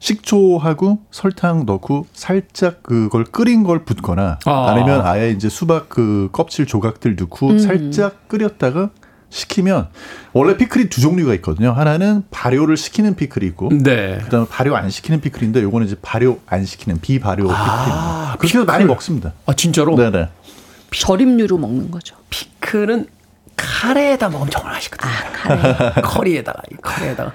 식초하고 설탕 넣고 살짝 그걸 끓인 걸 붓거나 아. 아니면 아예 이제 수박 그 껍질 조각들 넣고 음. 살짝 끓였다가 시키면 원래 피클이 두 종류가 있거든요. 하나는 발효를 시키는 피클이 있고, 네. 그다음에 발효 안 시키는 피클인데, 요거는 이제 발효 안 시키는 비발효 아, 피클입니다. 그렇게 해서 많이 먹습니다. 아 진짜로? 네네. 절임류로 먹는 거죠. 피클은 카레에다 먹으면 정말 맛있거든요. 아, 카레. 커리에다가, 커리에다가.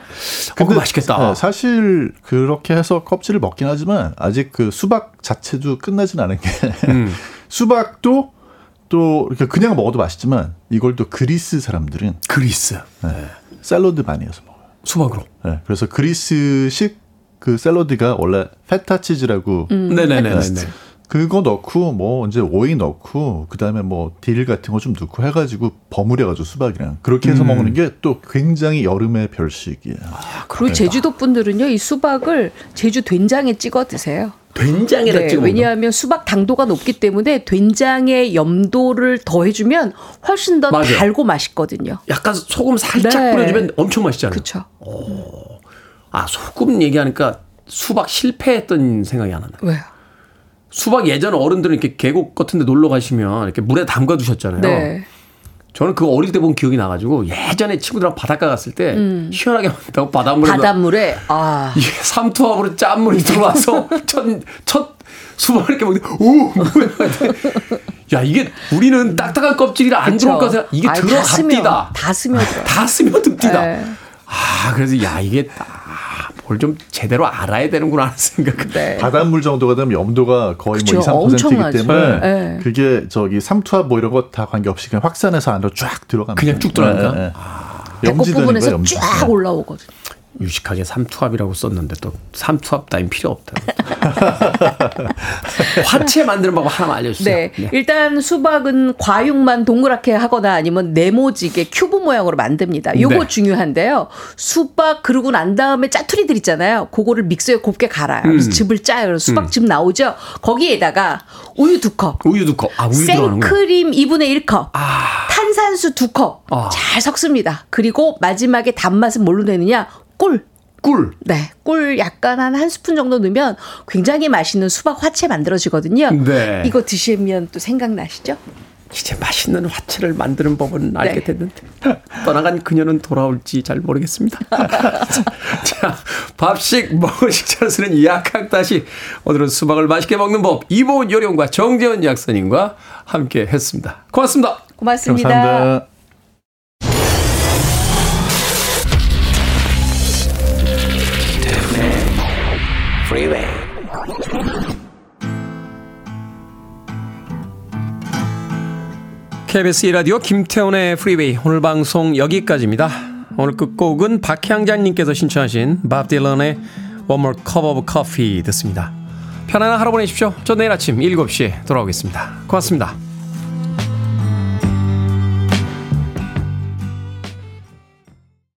근데 어, 맛있겠다. 네, 사실 그렇게 해서 껍질을 먹긴 하지만 아직 그 수박 자체도 끝나진 않은 게 음. 수박도. 또 이렇게 그냥 먹어도 맛있지만 이걸 또 그리스 사람들은 그리스 네, 샐러드 많이 해서 먹어요. 수박으로. 네, 그래서 그리스식 그 샐러드가 원래 페타 치즈라고. 음. 네네네. 그거 넣고 뭐 이제 오이 넣고 그다음에 뭐 딜 같은 거 좀 넣고 해가지고 버무려가지고 수박이랑 그렇게 해서 음. 먹는 게 또 굉장히 여름의 별식이에요. 아, 그리고 제주도 분들은요 이 수박을 제주 된장에 찍어 드세요. 된장에다 네, 찍어. 왜냐하면 수박 당도가 높기 때문에 된장의 염도를 더해주면 훨씬 더 맞아요. 달고 맛있거든요. 약간 소금 살짝 네. 뿌려주면 엄청 맛있잖아요. 그렇죠. 아 소금 얘기하니까 수박 실패했던 생각이 안 나네요. 왜요? 수박 예전 어른들은 이렇게 계곡 같은 데 놀러 가시면 이렇게 물에 담가 두셨잖아요. 네. 저는 그 어릴 때 본 기억이 나가지고 예전에 친구들하고 바닷가 갔을 때 음. 시원하게 만다고 바닷물에. 바닷물에, 아. 이게 삼투압으로 짠 물이 들어와서 첫, 첫 수박을 이렇게 먹는데, 오! 야, 이게 우리는 딱딱한 껍질이라 안 그쵸. 들어올까 생각, 이게 아이, 들어갑디다. 다 스며들어. 다 스며듭디다. 아, 그래서 야 이게 아, 뭘 좀 제대로 알아야 되는구나 하는 생각. 네. 바닷물 정도가 되면 염도가 거의 그쵸, 뭐 이, 삼 퍼센트이기 때문에 네. 그게 저기 삼투압 뭐 이런 거 다 관계없이 그냥 확산해서 안으로 쫙 들어갑니다. 그냥 쭉 들어간다. 네, 네. 아, 배꼽 부분에서 거야, 쫙 올라오거든요. 유식하게 삼투압이라고 썼는데 또 삼투압 따윈 필요 없다. 화채 만드는 방법 하나만 알려주세요. 네. 네. 일단 수박은 과육만 동그랗게 하거나 아니면 네모지게 큐브 모양으로 만듭니다. 요거 네. 중요한데요. 수박 그러고 난 다음에 짜투리들 있잖아요. 그거를 믹서에 곱게 갈아요. 그래서 음. 즙을 짜요. 그래서 수박즙 음. 나오죠. 거기에다가 우유 두 컵. 우유 두 컵. 아, 우유 들어가는구나. 생크림 이분의 일 컵. 아. 탄산수 두 컵. 아. 잘 섞습니다. 그리고 마지막에 단맛은 뭘로 내느냐? 꿀. 꿀. 네. 꿀 약간 한 한 스푼 정도 넣으면 굉장히 맛있는 수박 화채 만들어지거든요. 네. 이거 드시면 또 생각나시죠? 이제 맛있는 화채를 만드는 법은 네. 알게 됐는데 떠나간 그녀는 돌아올지 잘 모르겠습니다. 자, 밥식 먹은 식자로 쓰는 약학다식. 오늘은 수박을 맛있게 먹는 법 이보은 요리원과 정재훈 약사님과 함께 했습니다. 고맙습니다. 고맙습니다. 감사합니다. 케이비에스 이 라디오 김태훈의 프리웨이 오늘 방송 여기까지입니다. 오늘 끝곡은 박향장님께서 신청하신 밥 딜런의 One More Cup of Coffee 듣습니다. 편안한 하루 보내십시오. 저 내일 아침 일곱 시에 돌아오겠습니다. 고맙습니다.